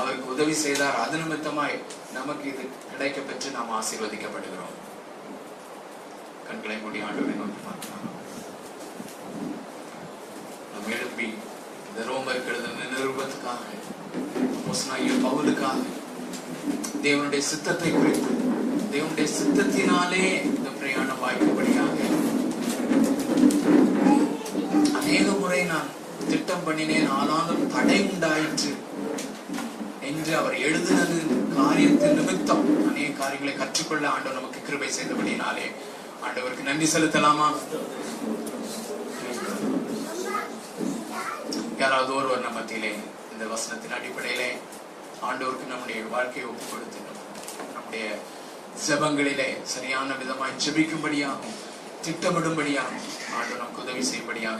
அவருக்கு உதவி செய்தார். அது நிமித்தமாய் நமக்கு இது கிடைக்க பெற்று நாம் ஆசீர்வதிக்கப்படுகிறோம். கண்களை மூடி ஆண்டவரை நோக்கி பார்க்கலாம். நம் எழுப்பி இந்த ரோமருக்கு எழுதின நிருபத்துக்காக, அப்போஸ்தலனாகிய பவுலுக்காக, தேவனுடைய சித்தத்தை குறித்து, தேவனுடைய சித்தத்தினாலே இந்த பிரயாணம் வாய்க்கும்படியாக அநேக முறை நான் திட்டம் பண்ணினேன், ஆனாலும் தடை உண்டாயிற்று என்று அவர் எழுதினது காரியத்தின் நிமித்தம் அநேக காரியங்களை கற்றுக்கொள்ள ஆண்டவர் நமக்கு கிருபை செய்தபடினாலே ஆண்டவருக்கு நன்றி செலுத்தலாமா? யாராவது ஒருவர் நம்ம மத்தியிலே இந்த வசனத்தின் அடிப்படையிலே ஆண்டவருக்கு நம்முடைய வாழ்க்கையை ஒப்புக் கொடுத்து நம்முடைய ஜெபங்களிலே சரியான விதமாய் ஜெபிக்கும்படியாகவும் திட்டமிடும்படியாகவும் ஆண்டவர் நமக்கு உதவி செய்யும்படியாக